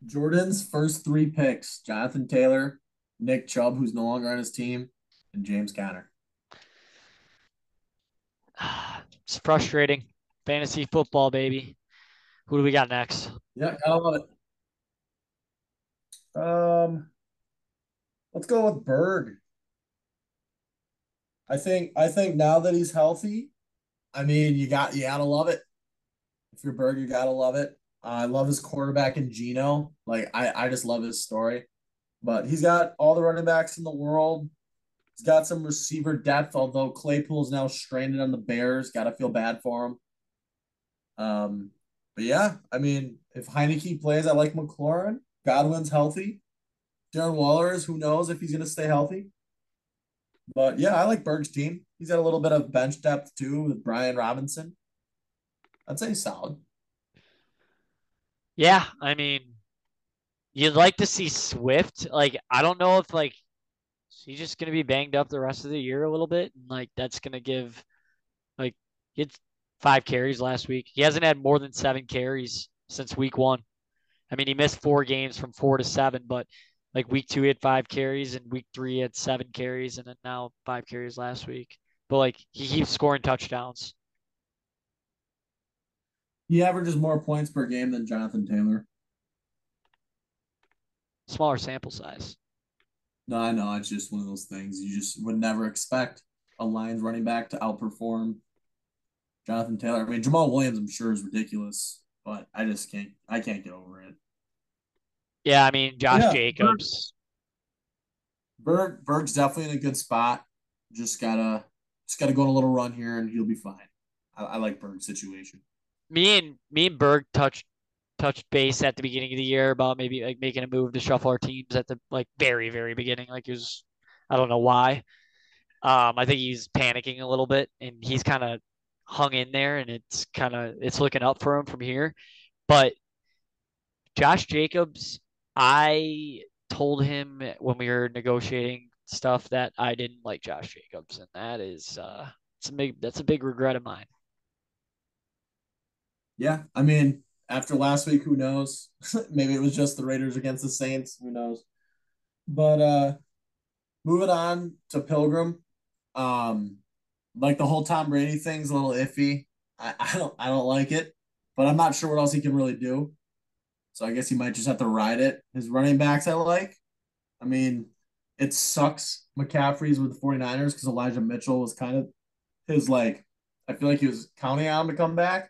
Jordan's first three picks, Jonathan Taylor, Nick Chubb, who's no longer on his team, and James Conner. It's frustrating. Fantasy football, baby. Who do we got next? Yeah, I don't love it. Um... Let's go with Berg. I think I think now that he's healthy, I mean, you got you gotta love it. If you're Berg, you gotta love it. Uh, I love his quarterback in Geno. Like I, I just love his story. But he's got all the running backs in the world. He's got some receiver depth, although Claypool's now stranded on the Bears. Gotta feel bad for him. Um, but yeah, I mean, if Heineke plays, I like McLaurin. Godwin's healthy. Darren Waller is, who knows if he's going to stay healthy. But, yeah, I like Berg's team. He's got a little bit of bench depth, too, with Brian Robinson. I'd say solid. Yeah, I mean, you'd like to see Swift. Like, I don't know if, like, he's just going to be banged up the rest of the year a little bit. And, like, that's going to give, like, he had five carries last week. He hasn't had more than seven carries since week one. I mean, he missed four games from four to seven, but – like week two, he had five carries, and week three, he had seven carries, and then now five carries last week. But, like, he keeps scoring touchdowns. He averages more points per game than Jonathan Taylor. Smaller sample size. No, I know. It's just one of those things you just would never expect a Lions running back to outperform Jonathan Taylor. I mean, Jamal Williams, I'm sure, is ridiculous, but I just can't – I can't get over it. Yeah, I mean, Josh yeah, Jacobs. Berg, Berg's definitely in a good spot. Just gotta, just gotta go on a little run here, and he'll be fine. I, I like Berg's situation. Me and me and Berg touched touched base at the beginning of the year about maybe like making a move to shuffle our teams at the like very very beginning. Like it was, I don't know why. Um, I think he's panicking a little bit, and he's kind of hung in there, and it's kind of it's looking up for him from here. But Josh Jacobs. I told him when we were negotiating stuff that I didn't like Josh Jacobs, and that is uh, it's a big that's a big regret of mine. Yeah, I mean, after last week, who knows? Maybe it was just the Raiders against the Saints. Who knows? But uh, moving on to Pilgrim, um, like the whole Tom Brady thing's a little iffy. I, I don't I don't like it, but I'm not sure what else he can really do. So I guess he might just have to ride it. His running backs I like. I mean, it sucks McCaffrey's with the 49ers because Elijah Mitchell was kind of his, like, I feel like he was counting on him to come back.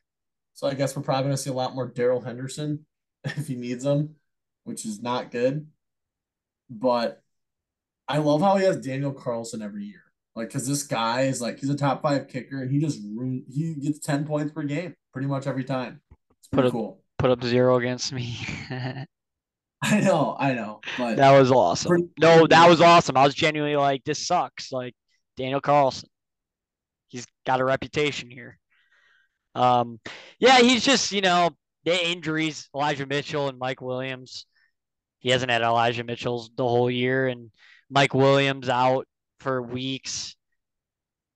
So I guess we're probably going to see a lot more Darrell Henderson if he needs him, which is not good. But I love how he has Daniel Carlson every year. Like, because this guy is, like, he's a top five kicker, and he just – he gets ten points per game pretty much every time. It's pretty cool. Put up zero against me. I know, I know. But that was awesome. Pretty, no, that was awesome. I was genuinely like, this sucks. Like, Daniel Carlson. He's got a reputation here. Um, yeah, he's just, you know, the injuries, Elijah Mitchell and Mike Williams. He hasn't had Elijah Mitchell's the whole year, and Mike Williams out for weeks.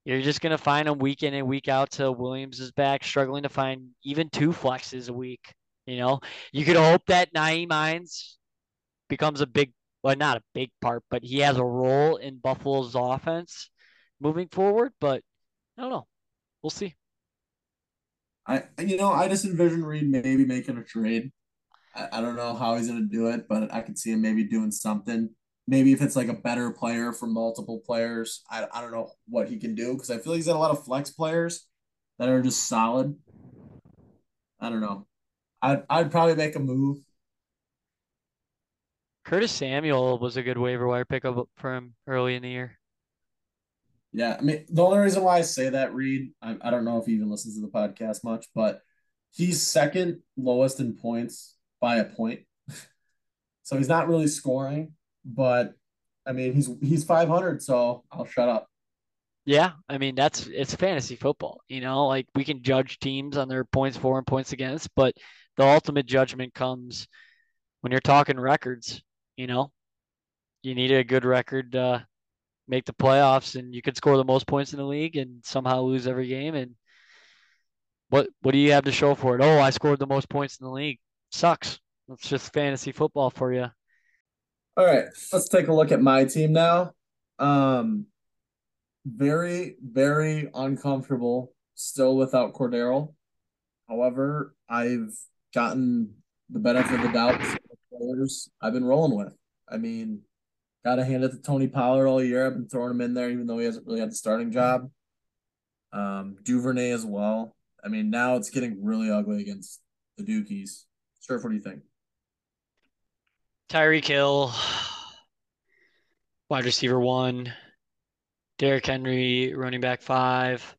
You're just going to find them week in and week out till Williams is back, struggling to find even two flexes a week. You know, you could hope that Nyheim Hines becomes a big, well, not a big part, but he has a role in Buffalo's offense moving forward. But I don't know. We'll see. I, you know, I just envision Reed maybe making a trade. I, I don't know how he's going to do it, but I can see him maybe doing something. Maybe if it's like a better player for multiple players, I, I don't know what he can do, because I feel like he's got a lot of flex players that are just solid. I don't know. I'd, I'd probably make a move. Curtis Samuel was a good waiver wire pickup for him early in the year. Yeah, I mean, the only reason why I say that, Reed, I, I don't know if he even listens to the podcast much, but he's second lowest in points by a point. So he's not really scoring, but, I mean, he's he's five hundred, so I'll shut up. Yeah, I mean, that's it's fantasy football. You know, like, we can judge teams on their points for and points against, but the ultimate judgment comes when you're talking records. You know, you need a good record uh make the playoffs, and you could score the most points in the league and somehow lose every game. And what what do you have to show for it? Oh, I scored the most points in the league. Sucks. It's just fantasy football for you. All right, let's take a look at my team now. Um, very, very uncomfortable still without Cordero. However, I've gotten the benefit of the doubt from the players I've been rolling with. I mean, got to hand it to Tony Pollard all year. I've been throwing him in there, even though he hasn't really had the starting job. Um, Duvernay as well. I mean, now it's getting really ugly against the Dukies. Sturf, what do you think? Tyreek Hill, wide receiver one. Derrick Henry, running back five.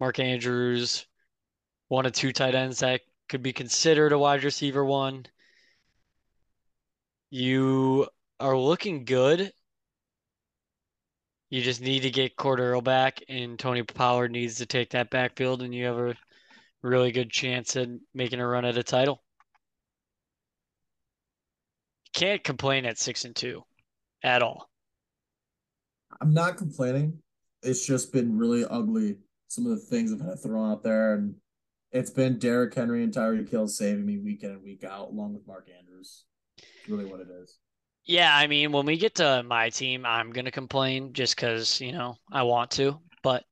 Mark Andrews, one of two tight ends that could be considered a wide receiver one. You are looking good. You just need to get Cordero back, and Tony Pollard needs to take that backfield, and you have a really good chance at making a run at a title. You can't complain at six and two at all. I'm not complaining. It's just been really ugly, some of the things I've had to throw out there, and it's been Derrick Henry and Tyreek Hill saving me week in and week out, along with Mark Andrews. It's really what it is. Yeah, I mean, when we get to my team, I'm going to complain just because, you know, I want to. But,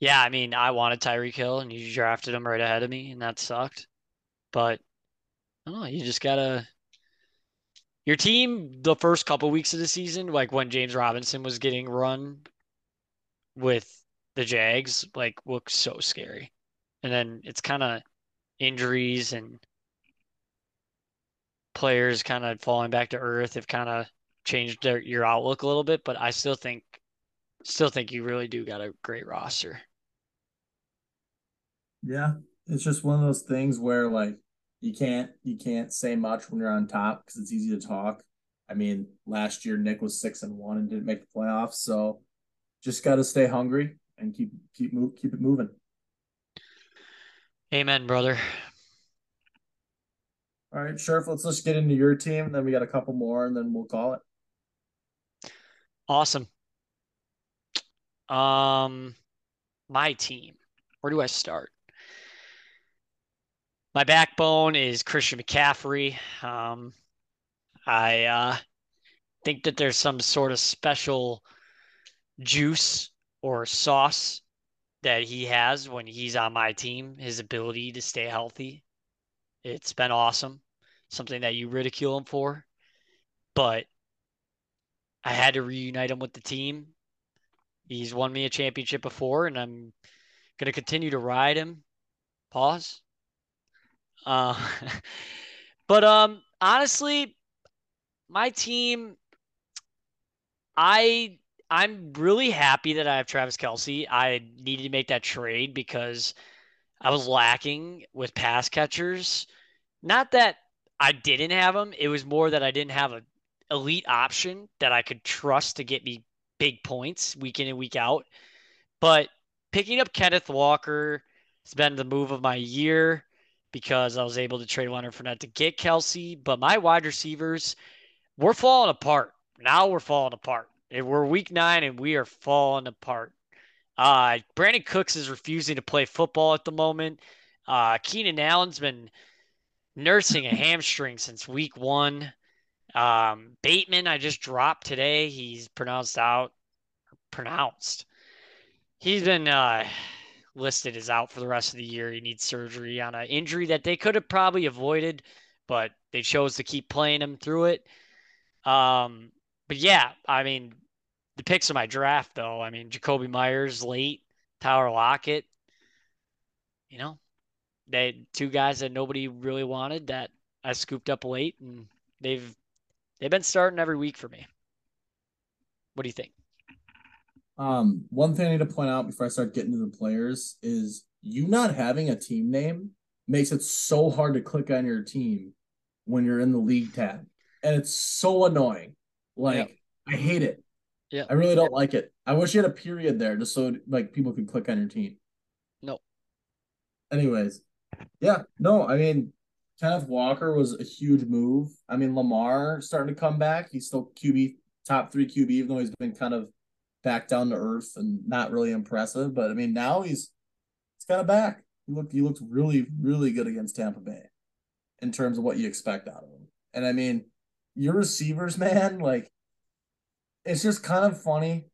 yeah, I mean, I wanted Tyreek Hill, and you drafted him right ahead of me, and that sucked. But, I don't know, you just got to – your team, the first couple weeks of the season, like when James Robinson was getting run with the Jags, like, looked so scary. And then it's kind of injuries and – players kind of falling back to earth have kind of changed their, your outlook a little bit, but I still think still think you really do got a great roster. Yeah, it's just one of those things where, like, you can't you can't say much when you're on top because it's easy to talk. I mean, last year Nick was six and one and didn't make the playoffs, so just got to stay hungry and keep keep move, keep it moving. Amen, brother. All right, Sheriff, let's just get into your team. Then we got a couple more, and then we'll call it. Awesome. Um, my team. Where do I start? My backbone is Christian McCaffrey. Um, I uh, think that there's some sort of special juice or sauce that he has when he's on my team, his ability to stay healthy. It's been awesome. Something that you ridicule him for, but I had to reunite him with the team. He's won me a championship before, and I'm going to continue to ride him. Pause. Uh, but um, honestly, my team, I, I'm really happy that I have Travis Kelce. I needed to make that trade because I was lacking with pass catchers. Not that I didn't have them. It was more that I didn't have an elite option that I could trust to get me big points week in and week out. But picking up Kenneth Walker has been the move of my year because I was able to trade Leonard Fournette to get Kelce. But my wide receivers, we're falling apart. Now we're falling apart. We're week nine and we are falling apart. Uh, Brandon Cooks is refusing to play football at the moment. Uh, Keenan Allen's been nursing a hamstring since week one. Um, Bateman, I just dropped today. He's pronounced out. Pronounced. He's been uh, listed as out for the rest of the year. He needs surgery on an injury that they could have probably avoided, but they chose to keep playing him through it. Um, but yeah, I mean, the picks of my draft, though, I mean, Jacoby Myers late, Tyler Lockett, you know, they two guys that nobody really wanted that I scooped up late, and they've they've been starting every week for me. What do you think? Um, one thing I need to point out before I start getting to the players is you not having a team name makes it so hard to click on your team when you're in the league tab. And it's so annoying. Like, yeah. I hate it. Yeah, I really don't like it. I wish you had a period there just so like people could click on your team. No. Anyways. Yeah. No, I mean, Kenneth Walker was a huge move. I mean, Lamar starting to come back. He's still Q B, top three Q B, even though he's been kind of back down to earth and not really impressive. But I mean, now he's he's kind of back. He looked he looked really, really good against Tampa Bay in terms of what you expect out of him. And I mean, your receivers, man, like it's just kind of funny,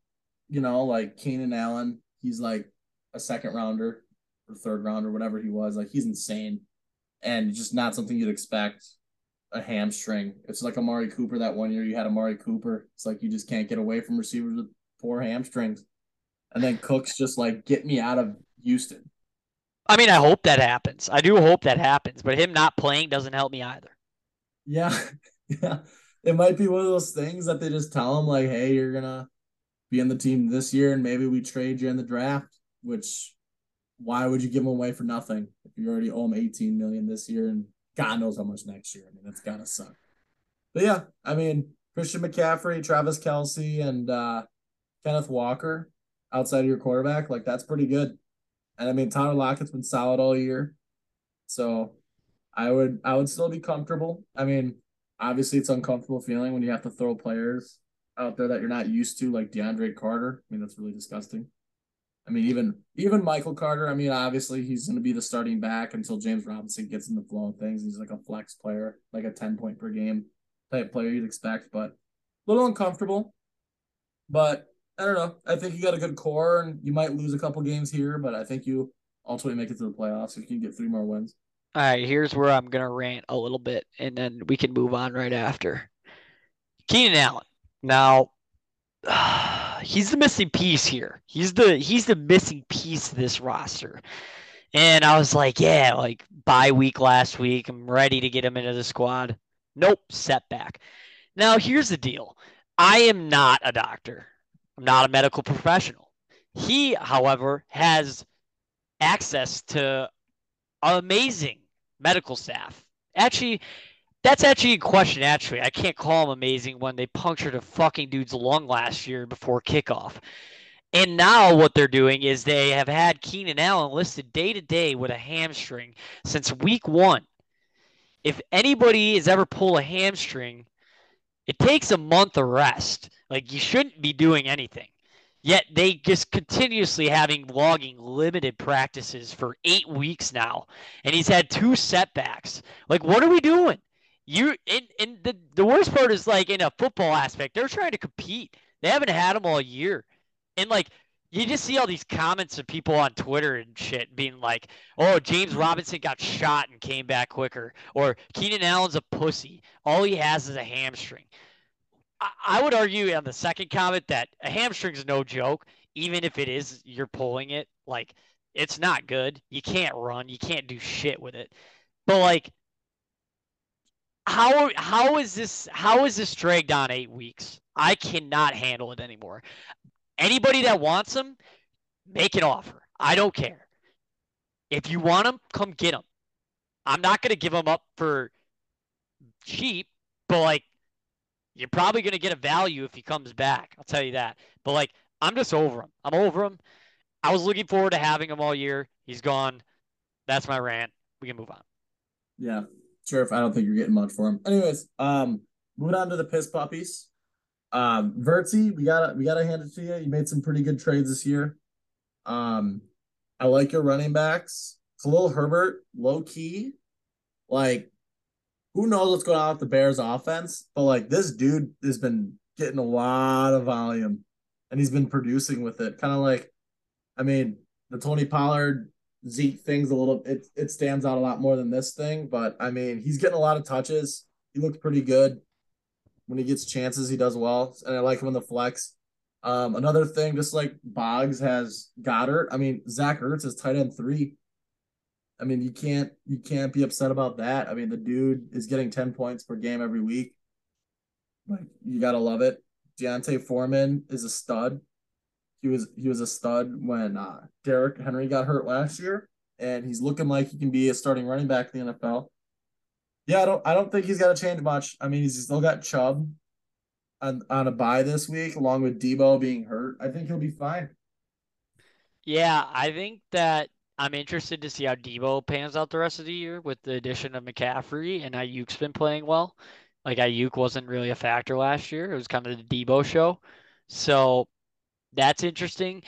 you know, like Keenan Allen, he's like a second rounder or third rounder, whatever he was. Like he's insane and just not something you'd expect. A hamstring. It's like Amari Cooper that one year you had Amari Cooper. It's like you just can't get away from receivers with poor hamstrings. And then Cook's just like, get me out of Houston. I mean, I hope that happens. I do hope that happens, but him not playing doesn't help me either. Yeah. Yeah. It might be one of those things that they just tell him, like, hey, you're going to be on the team this year, and maybe we trade you in the draft, which why would you give him away for nothing if you already owe him eighteen million dollars this year and God knows how much next year? I mean, that's got to suck. But, yeah, I mean, Christian McCaffrey, Travis Kelce, and uh, Kenneth Walker outside of your quarterback, like, that's pretty good. And, I mean, Tyler Lockett's been solid all year. So I would I would still be comfortable. I mean, obviously, it's an uncomfortable feeling when you have to throw players out there that you're not used to, like DeAndre Carter. I mean, that's really disgusting. I mean, even even Michael Carter, I mean, obviously, he's going to be the starting back until James Robinson gets in the flow of things. He's like a flex player, like a ten-point-per-game type player you'd expect, but a little uncomfortable. But I don't know. I think you got a good core, and you might lose a couple games here, but I think you ultimately make it to the playoffs if you can get three more wins. All right, here's where I'm going to rant a little bit, and then we can move on right after. Keenan Allen. Now, uh, he's the missing piece here. He's the he's the missing piece of this roster. And I was like, yeah, like bye week last week. I'm ready to get him into the squad. Nope, setback. Now, here's the deal. I am not a doctor. I'm not a medical professional. He, however, has access to amazing medical staff. Actually, that's actually a question. Actually, I can't call them amazing when they punctured a fucking dude's lung last year before kickoff. And now what they're doing is they have had Keenan Allen listed day to day with a hamstring since week one. If anybody has ever pulled a hamstring, it takes a month of rest. Like, you shouldn't be doing anything. Yet they just continuously having logging limited practices for eight weeks now. And he's had two setbacks. Like, what are we doing? You and, and the, the worst part is, like, in a football aspect, they're trying to compete. They haven't had him all year. And, like, you just see all these comments of people on Twitter and shit being like, oh, James Robinson got shot and came back quicker. Or Keenan Allen's a pussy. All he has is a hamstring. I would argue on the second comment that a hamstring's no joke, even if it is you're pulling it. Like, it's not good. You can't run. You can't do shit with it. But, like, how how is this how is this dragged on eight weeks? I cannot handle it anymore. Anybody that wants him, make an offer. I don't care. If you want him, come get him. I'm not going to give him up for cheap, but, like, you're probably going to get a value if he comes back. I'll tell you that. But, like, I'm just over him. I'm over him. I was looking forward to having him all year. He's gone. That's my rant. We can move on. Yeah. Sure. I don't think you're getting much for him. Anyways, um, moving on to the piss puppies. Um, Vertzi, we gotta we gotta hand it to you. You made some pretty good trades this year. Um, I like your running backs. Khalil Herbert, low key, like who knows what's going on with the Bears offense, but like this dude has been getting a lot of volume and he's been producing with it. Kind of like, I mean, the Tony Pollard Zeke thing's a little, it it stands out a lot more than this thing, but I mean, he's getting a lot of touches. He looked pretty good. When he gets chances, he does well. And I like him in the flex. Um, another thing, just like Boggs has Goddard. I mean, Zach Ertz is tight end three. I mean, you can't you can't be upset about that. I mean, the dude is getting ten points per game every week. Like, you gotta love it. Deontay Foreman is a stud. He was he was a stud when uh, Derrick Henry got hurt last year, and he's looking like he can be a starting running back in the N F L. Yeah, I don't I don't think he's got to change much. I mean, he's still got Chubb on, on a bye this week, along with Debo being hurt. I think he'll be fine. Yeah, I think that I'm interested to see how Debo pans out the rest of the year with the addition of McCaffrey, and Ayuk's been playing well. Like, Ayuk wasn't really a factor last year. It was kind of the Debo show. So that's interesting.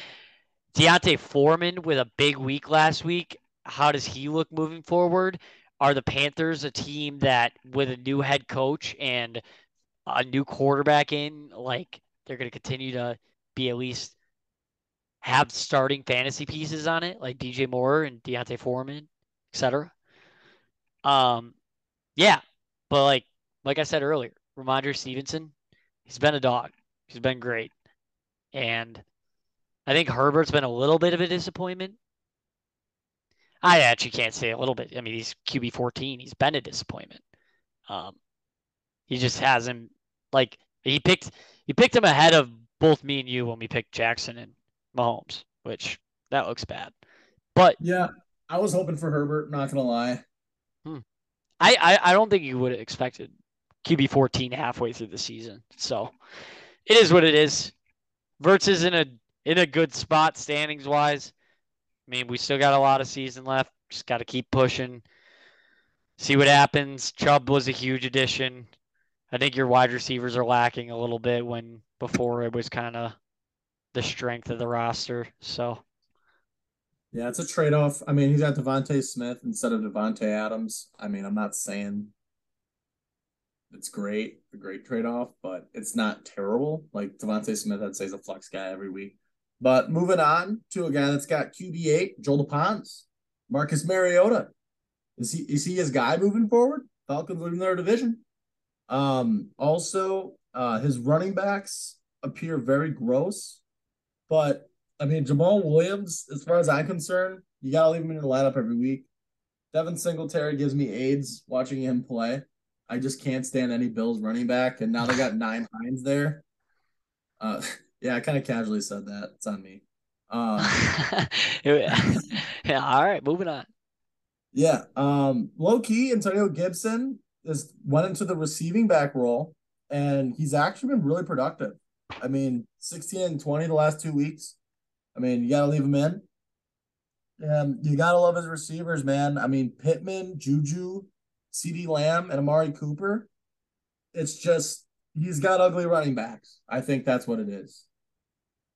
Deontay Foreman with a big week last week. How does he look moving forward? Are the Panthers a team that with a new head coach and a new quarterback in, like they're going to continue to be at least have starting fantasy pieces on it, like D J Moore and Deontay Foreman, et cetera? Um, yeah, but like like I said earlier, Ramondre Stevenson, he's been a dog. He's been great. And I think Herbert's been a little bit of a disappointment. I actually can't say a little bit. I mean, he's Q B fourteen. He's been a disappointment. Um, he just hasn't, like, he picked he picked him ahead of both me and you when we picked Jackson and Mahomes, which that looks bad. But yeah, I was hoping for Herbert, not going to lie. Hmm. I, I, I don't think you would have expected Q B fourteen halfway through the season. So it is what it is. Verts is in a, in a good spot standings-wise. I mean, we still got a lot of season left. Just got to keep pushing, see what happens. Chubb was a huge addition. I think your wide receivers are lacking a little bit when before it was kind of the strength of the roster. So, yeah, it's a trade-off. I mean, he's got Devontae Smith instead of Devontae Adams. I mean, I'm not saying it's great, a great trade-off, but it's not terrible. Like Devontae Smith, I'd say, is a flex guy every week. But moving on to a guy that's got Q B eight, Joel DePons, Marcus Mariota. Is he is he his guy moving forward? Falcons leading their division. Um, also, uh, his running backs appear very gross. But, I mean, Jamal Williams, as far as I'm concerned, you got to leave him in your lineup every week. Devin Singletary gives me aids watching him play. I just can't stand any Bills running back. And now they got nine Hines there. Uh Yeah, I kind of casually said that. It's on me. Um, yeah, all right, moving on. Yeah, um, low-key, Antonio Gibson just went into the receiving back role, and he's actually been really productive. I mean, sixteen and twenty the last two weeks. I mean, you got to leave him in. And you got to love his receivers, man. I mean, Pittman, Juju, CeeDee Lamb, and Amari Cooper. It's just he's got ugly running backs. I think that's what it is.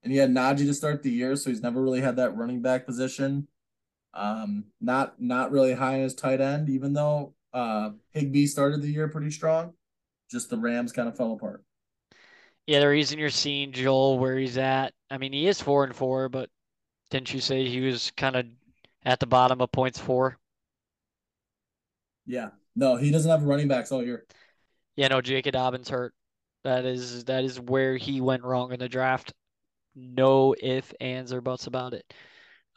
And he had Najee to start the year, so he's never really had that running back position. Um, not not really high in his tight end, even though uh, Higbee started the year pretty strong. Just the Rams kind of fell apart. Yeah, the reason you're seeing Joel where he's at, I mean, he is four and four, but didn't you say he was kind of at the bottom of points four? Yeah, no, he doesn't have running backs all year. Yeah, no, J K Dobbins hurt. That is that is where he went wrong in the draft. No ifs, ands, or buts about it.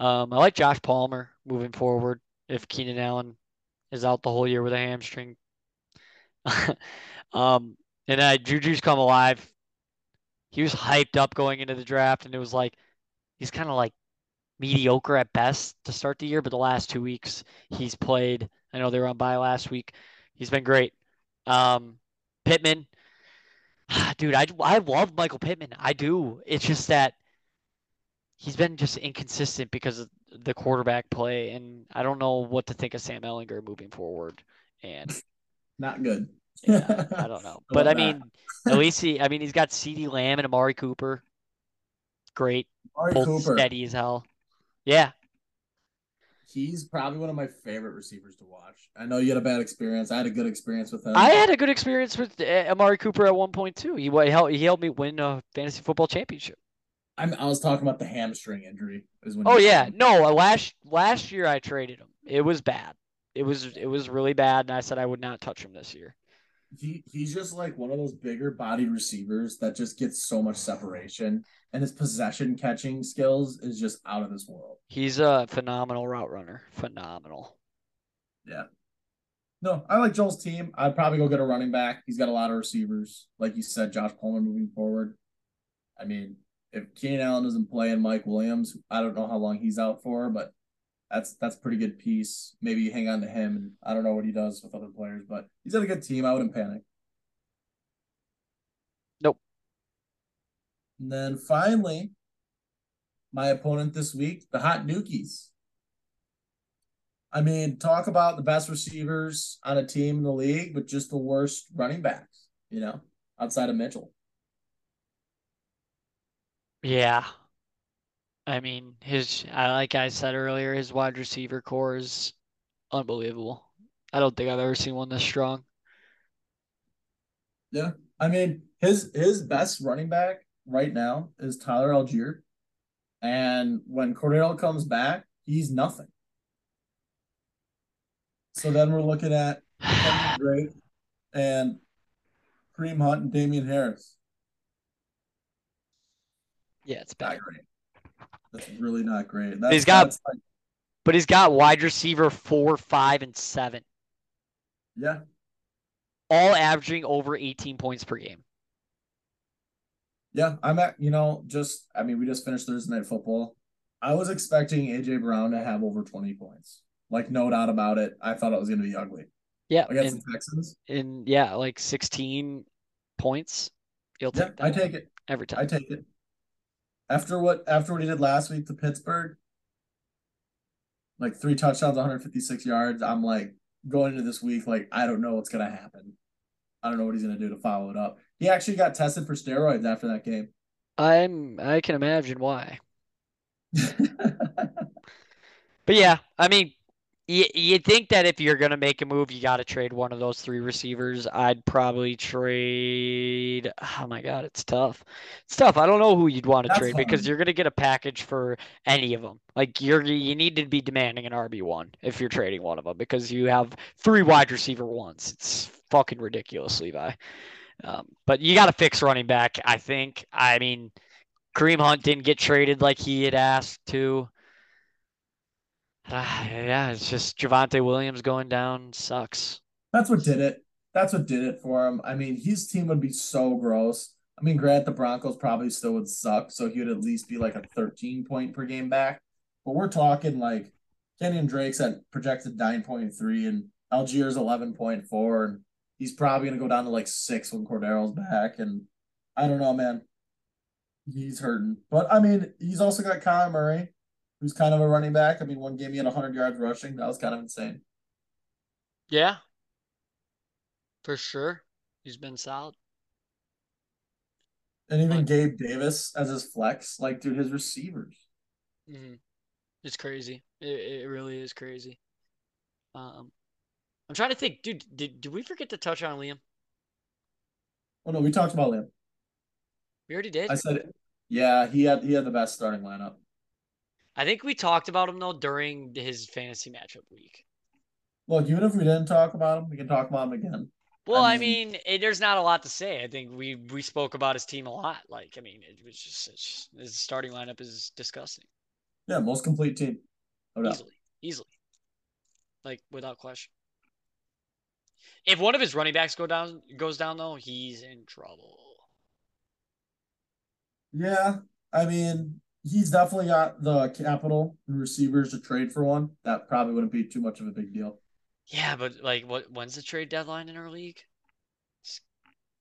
Um, I like Josh Palmer moving forward if Keenan Allen is out the whole year with a hamstring. um, and uh, Juju's come alive. He was hyped up going into the draft, and it was like he's kind of like mediocre at best to start the year, but the last two weeks he's played. I know they were on bye last week. He's been great. Um, Pittman. Dude, I, I love Michael Pittman. I do. It's just that he's been just inconsistent because of the quarterback play, and I don't know what to think of Sam Ehlinger moving forward. And not good. Yeah, I don't know. But I mean, at least he, I mean, he's got CeeDee Lamb and Amari Cooper. Great. Amari Cooper. Steady as hell. Yeah. He's probably one of my favorite receivers to watch. I know you had a bad experience. I had a good experience with him. I had a good experience with Amari Cooper at one point, too. He helped, he helped me win a fantasy football championship. I'm, I was talking about the hamstring injury. Is when oh, yeah. Playing. No, last last year I traded him. It was bad. It was it was really bad, and I said I would not touch him this year. He He's just like one of those bigger body receivers that just gets so much separation, and his possession catching skills is just out of this world. He's a phenomenal route runner. Phenomenal. Yeah. No, I like Joel's team. I'd probably go get a running back. He's got a lot of receivers. Like you said, Josh Palmer moving forward. I mean, if Keenan Allen doesn't play and Mike Williams, I don't know how long he's out for, but that's that's a pretty good piece. Maybe you hang on to him, and I don't know what he does with other players, but he's got a good team. I wouldn't panic. Nope. And then finally, my opponent this week, the Hot Nukies. I mean, talk about the best receivers on a team in the league, but just the worst running backs, you know, outside of Mitchell. Yeah. I mean, his I like I said earlier, his wide receiver core is unbelievable. I don't think I've ever seen one this strong. Yeah. I mean, his his best running back right now is Tyler Algier. And when Cordero comes back, he's nothing. So then we're looking at Kevin Drake and Kareem Hunt and Damian Harris. Yeah, it's bad. Not great. That's really not great. That's, he's got, like, but he's got wide receiver four, five, and seven. Yeah. All averaging over eighteen points per game. Yeah, I'm at, you know, just, I mean, we just finished Thursday Night Football. I was expecting A J Brown to have over twenty points. Like, no doubt about it. I thought it was going to be ugly. Yeah. Against and, the Texans. And, yeah, like sixteen points. You'll take yeah, that. I take it. Every time. I take it. After what after what he did last week to Pittsburgh, like three touchdowns, one hundred fifty-six yards, I'm like going into this week, like I don't know what's going to happen. I don't know what he's going to do to follow it up. He actually got tested for steroids after that game. I'm I can imagine why. But yeah, I mean, you you'd think that if you're going to make a move, you got to trade one of those three receivers. I'd probably trade. Oh my God, it's tough. It's tough. I don't know who you'd want to That's trade funny. Because you're going to get a package for any of them. Like you're, you need to be demanding an R B one if you're trading one of them because you have three wide receiver ones. It's fucking ridiculous, Levi. Um, but you got to fix running back. I think, I mean, Kareem Hunt didn't get traded like he had asked to. Uh, yeah, it's just Javonte Williams going down sucks. That's what did it. That's what did it for him. I mean, his team would be so gross. I mean, grant the Broncos probably still would suck, so he would at least be like a thirteen point per game back. But we're talking like Kenyon Drake's at projected nine point three and Algier's eleven point four, and he's probably gonna go down to like six when Cordero's back. And I don't know, man. He's hurting. But I mean, he's also got Kyler Murray, who's kind of a running back. I mean, one game he had one hundred yards rushing. That was kind of insane. Yeah, for sure. He's been solid. And even like, Gabe Davis as his flex, like, dude, his receivers. Mm-hmm. It's crazy. It, it really is crazy. Um, I'm trying to think, dude, did, did we forget to touch on Liam? Oh, no, we talked about Liam. We already did? I said, yeah, he had he had the best starting lineup. I think we talked about him, though, during his fantasy matchup week. Well, even if we didn't talk about him, we can talk about him again. Well, I mean, it, there's not a lot to say. I think we we spoke about his team a lot. Like, I mean, it was just such – his starting lineup is disgusting. Yeah, most complete team. No doubt. Easily. Easily. Like, without question. If one of his running backs go down goes down, though, he's in trouble. Yeah, I mean – he's definitely got the capital and receivers to trade for one. That probably wouldn't be too much of a big deal. Yeah, but like, what? When's the trade deadline in our league? It's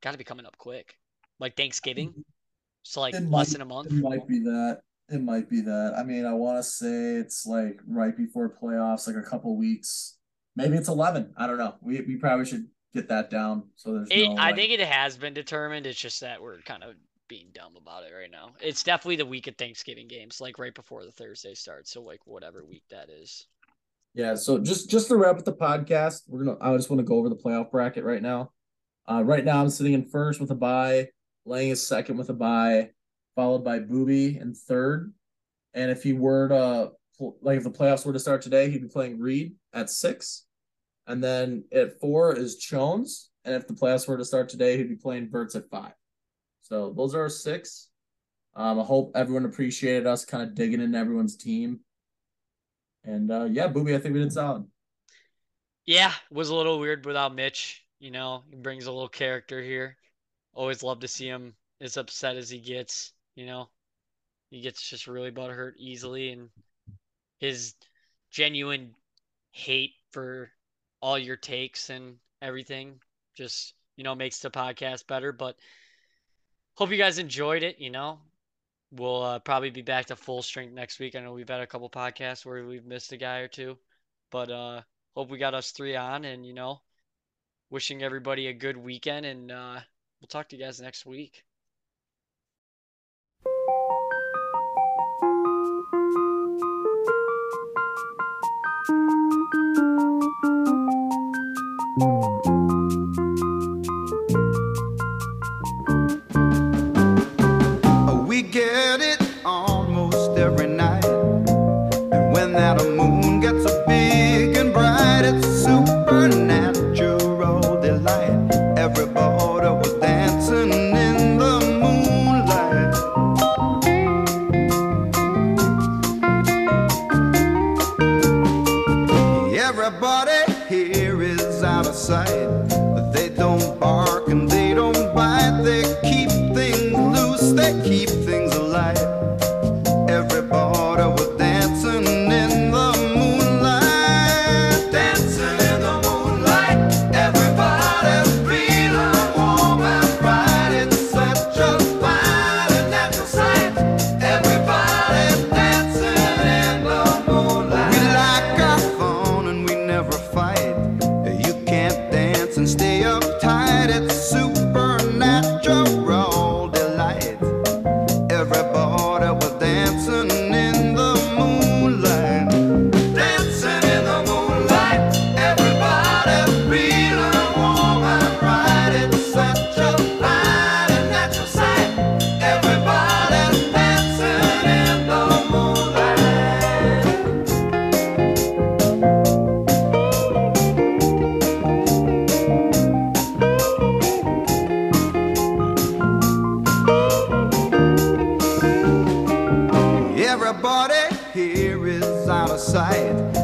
got to be coming up quick, like Thanksgiving. So like it less might, than a month. It might be that. It might be that. I mean, I want to say it's like right before playoffs, like a couple weeks. Maybe it's eleven. I don't know. We we probably should get that down. So there's it, no, I like, think it has been determined. It's just that we're kind of being dumb about it right now. It's definitely the week of Thanksgiving games, like right before the Thursday starts. So like whatever week that is. Yeah. So just, just to wrap up the podcast, we're going to, I just want to go over the playoff bracket right now. Uh, right now I'm sitting in first with a bye. Lang is second with a bye, followed by Booby in third. And if he were to, like if the playoffs were to start today, he'd be playing Reed at six. And then at four is Jones. And if the playoffs were to start today, he'd be playing Burt's at five. So those are our six. Um, I hope everyone appreciated us kind of digging into everyone's team. And uh, yeah, Booby, I think we did solid. Yeah, was a little weird without Mitch. You know, he brings a little character here. Always love to see him as upset as he gets. You know, he gets just really butthurt easily, and his genuine hate for all your takes and everything just, you know, makes the podcast better. But hope you guys enjoyed it. You know, we'll uh, probably be back to full strength next week. I know we've had a couple podcasts where we've missed a guy or two, but uh, hope we got us three on, and, you know, wishing everybody a good weekend, and uh, we'll talk to you guys next week. We get it almost every night, and when that moon gets so big and bright, it's supernatural delight. Everybody was dancing in the moonlight. Everybody here is out of sight, but they don't bark and they don't bite. They keep things loose, they keep things alive. Everybody was dancing in the moonlight, dancing in the moonlight. Everybody's feeling warm and bright. It's such a fine and natural sight. Everybody's dancing in the moonlight. We like our fun and we never fight. You can't dance and stay uptight. It's supernatural. Side.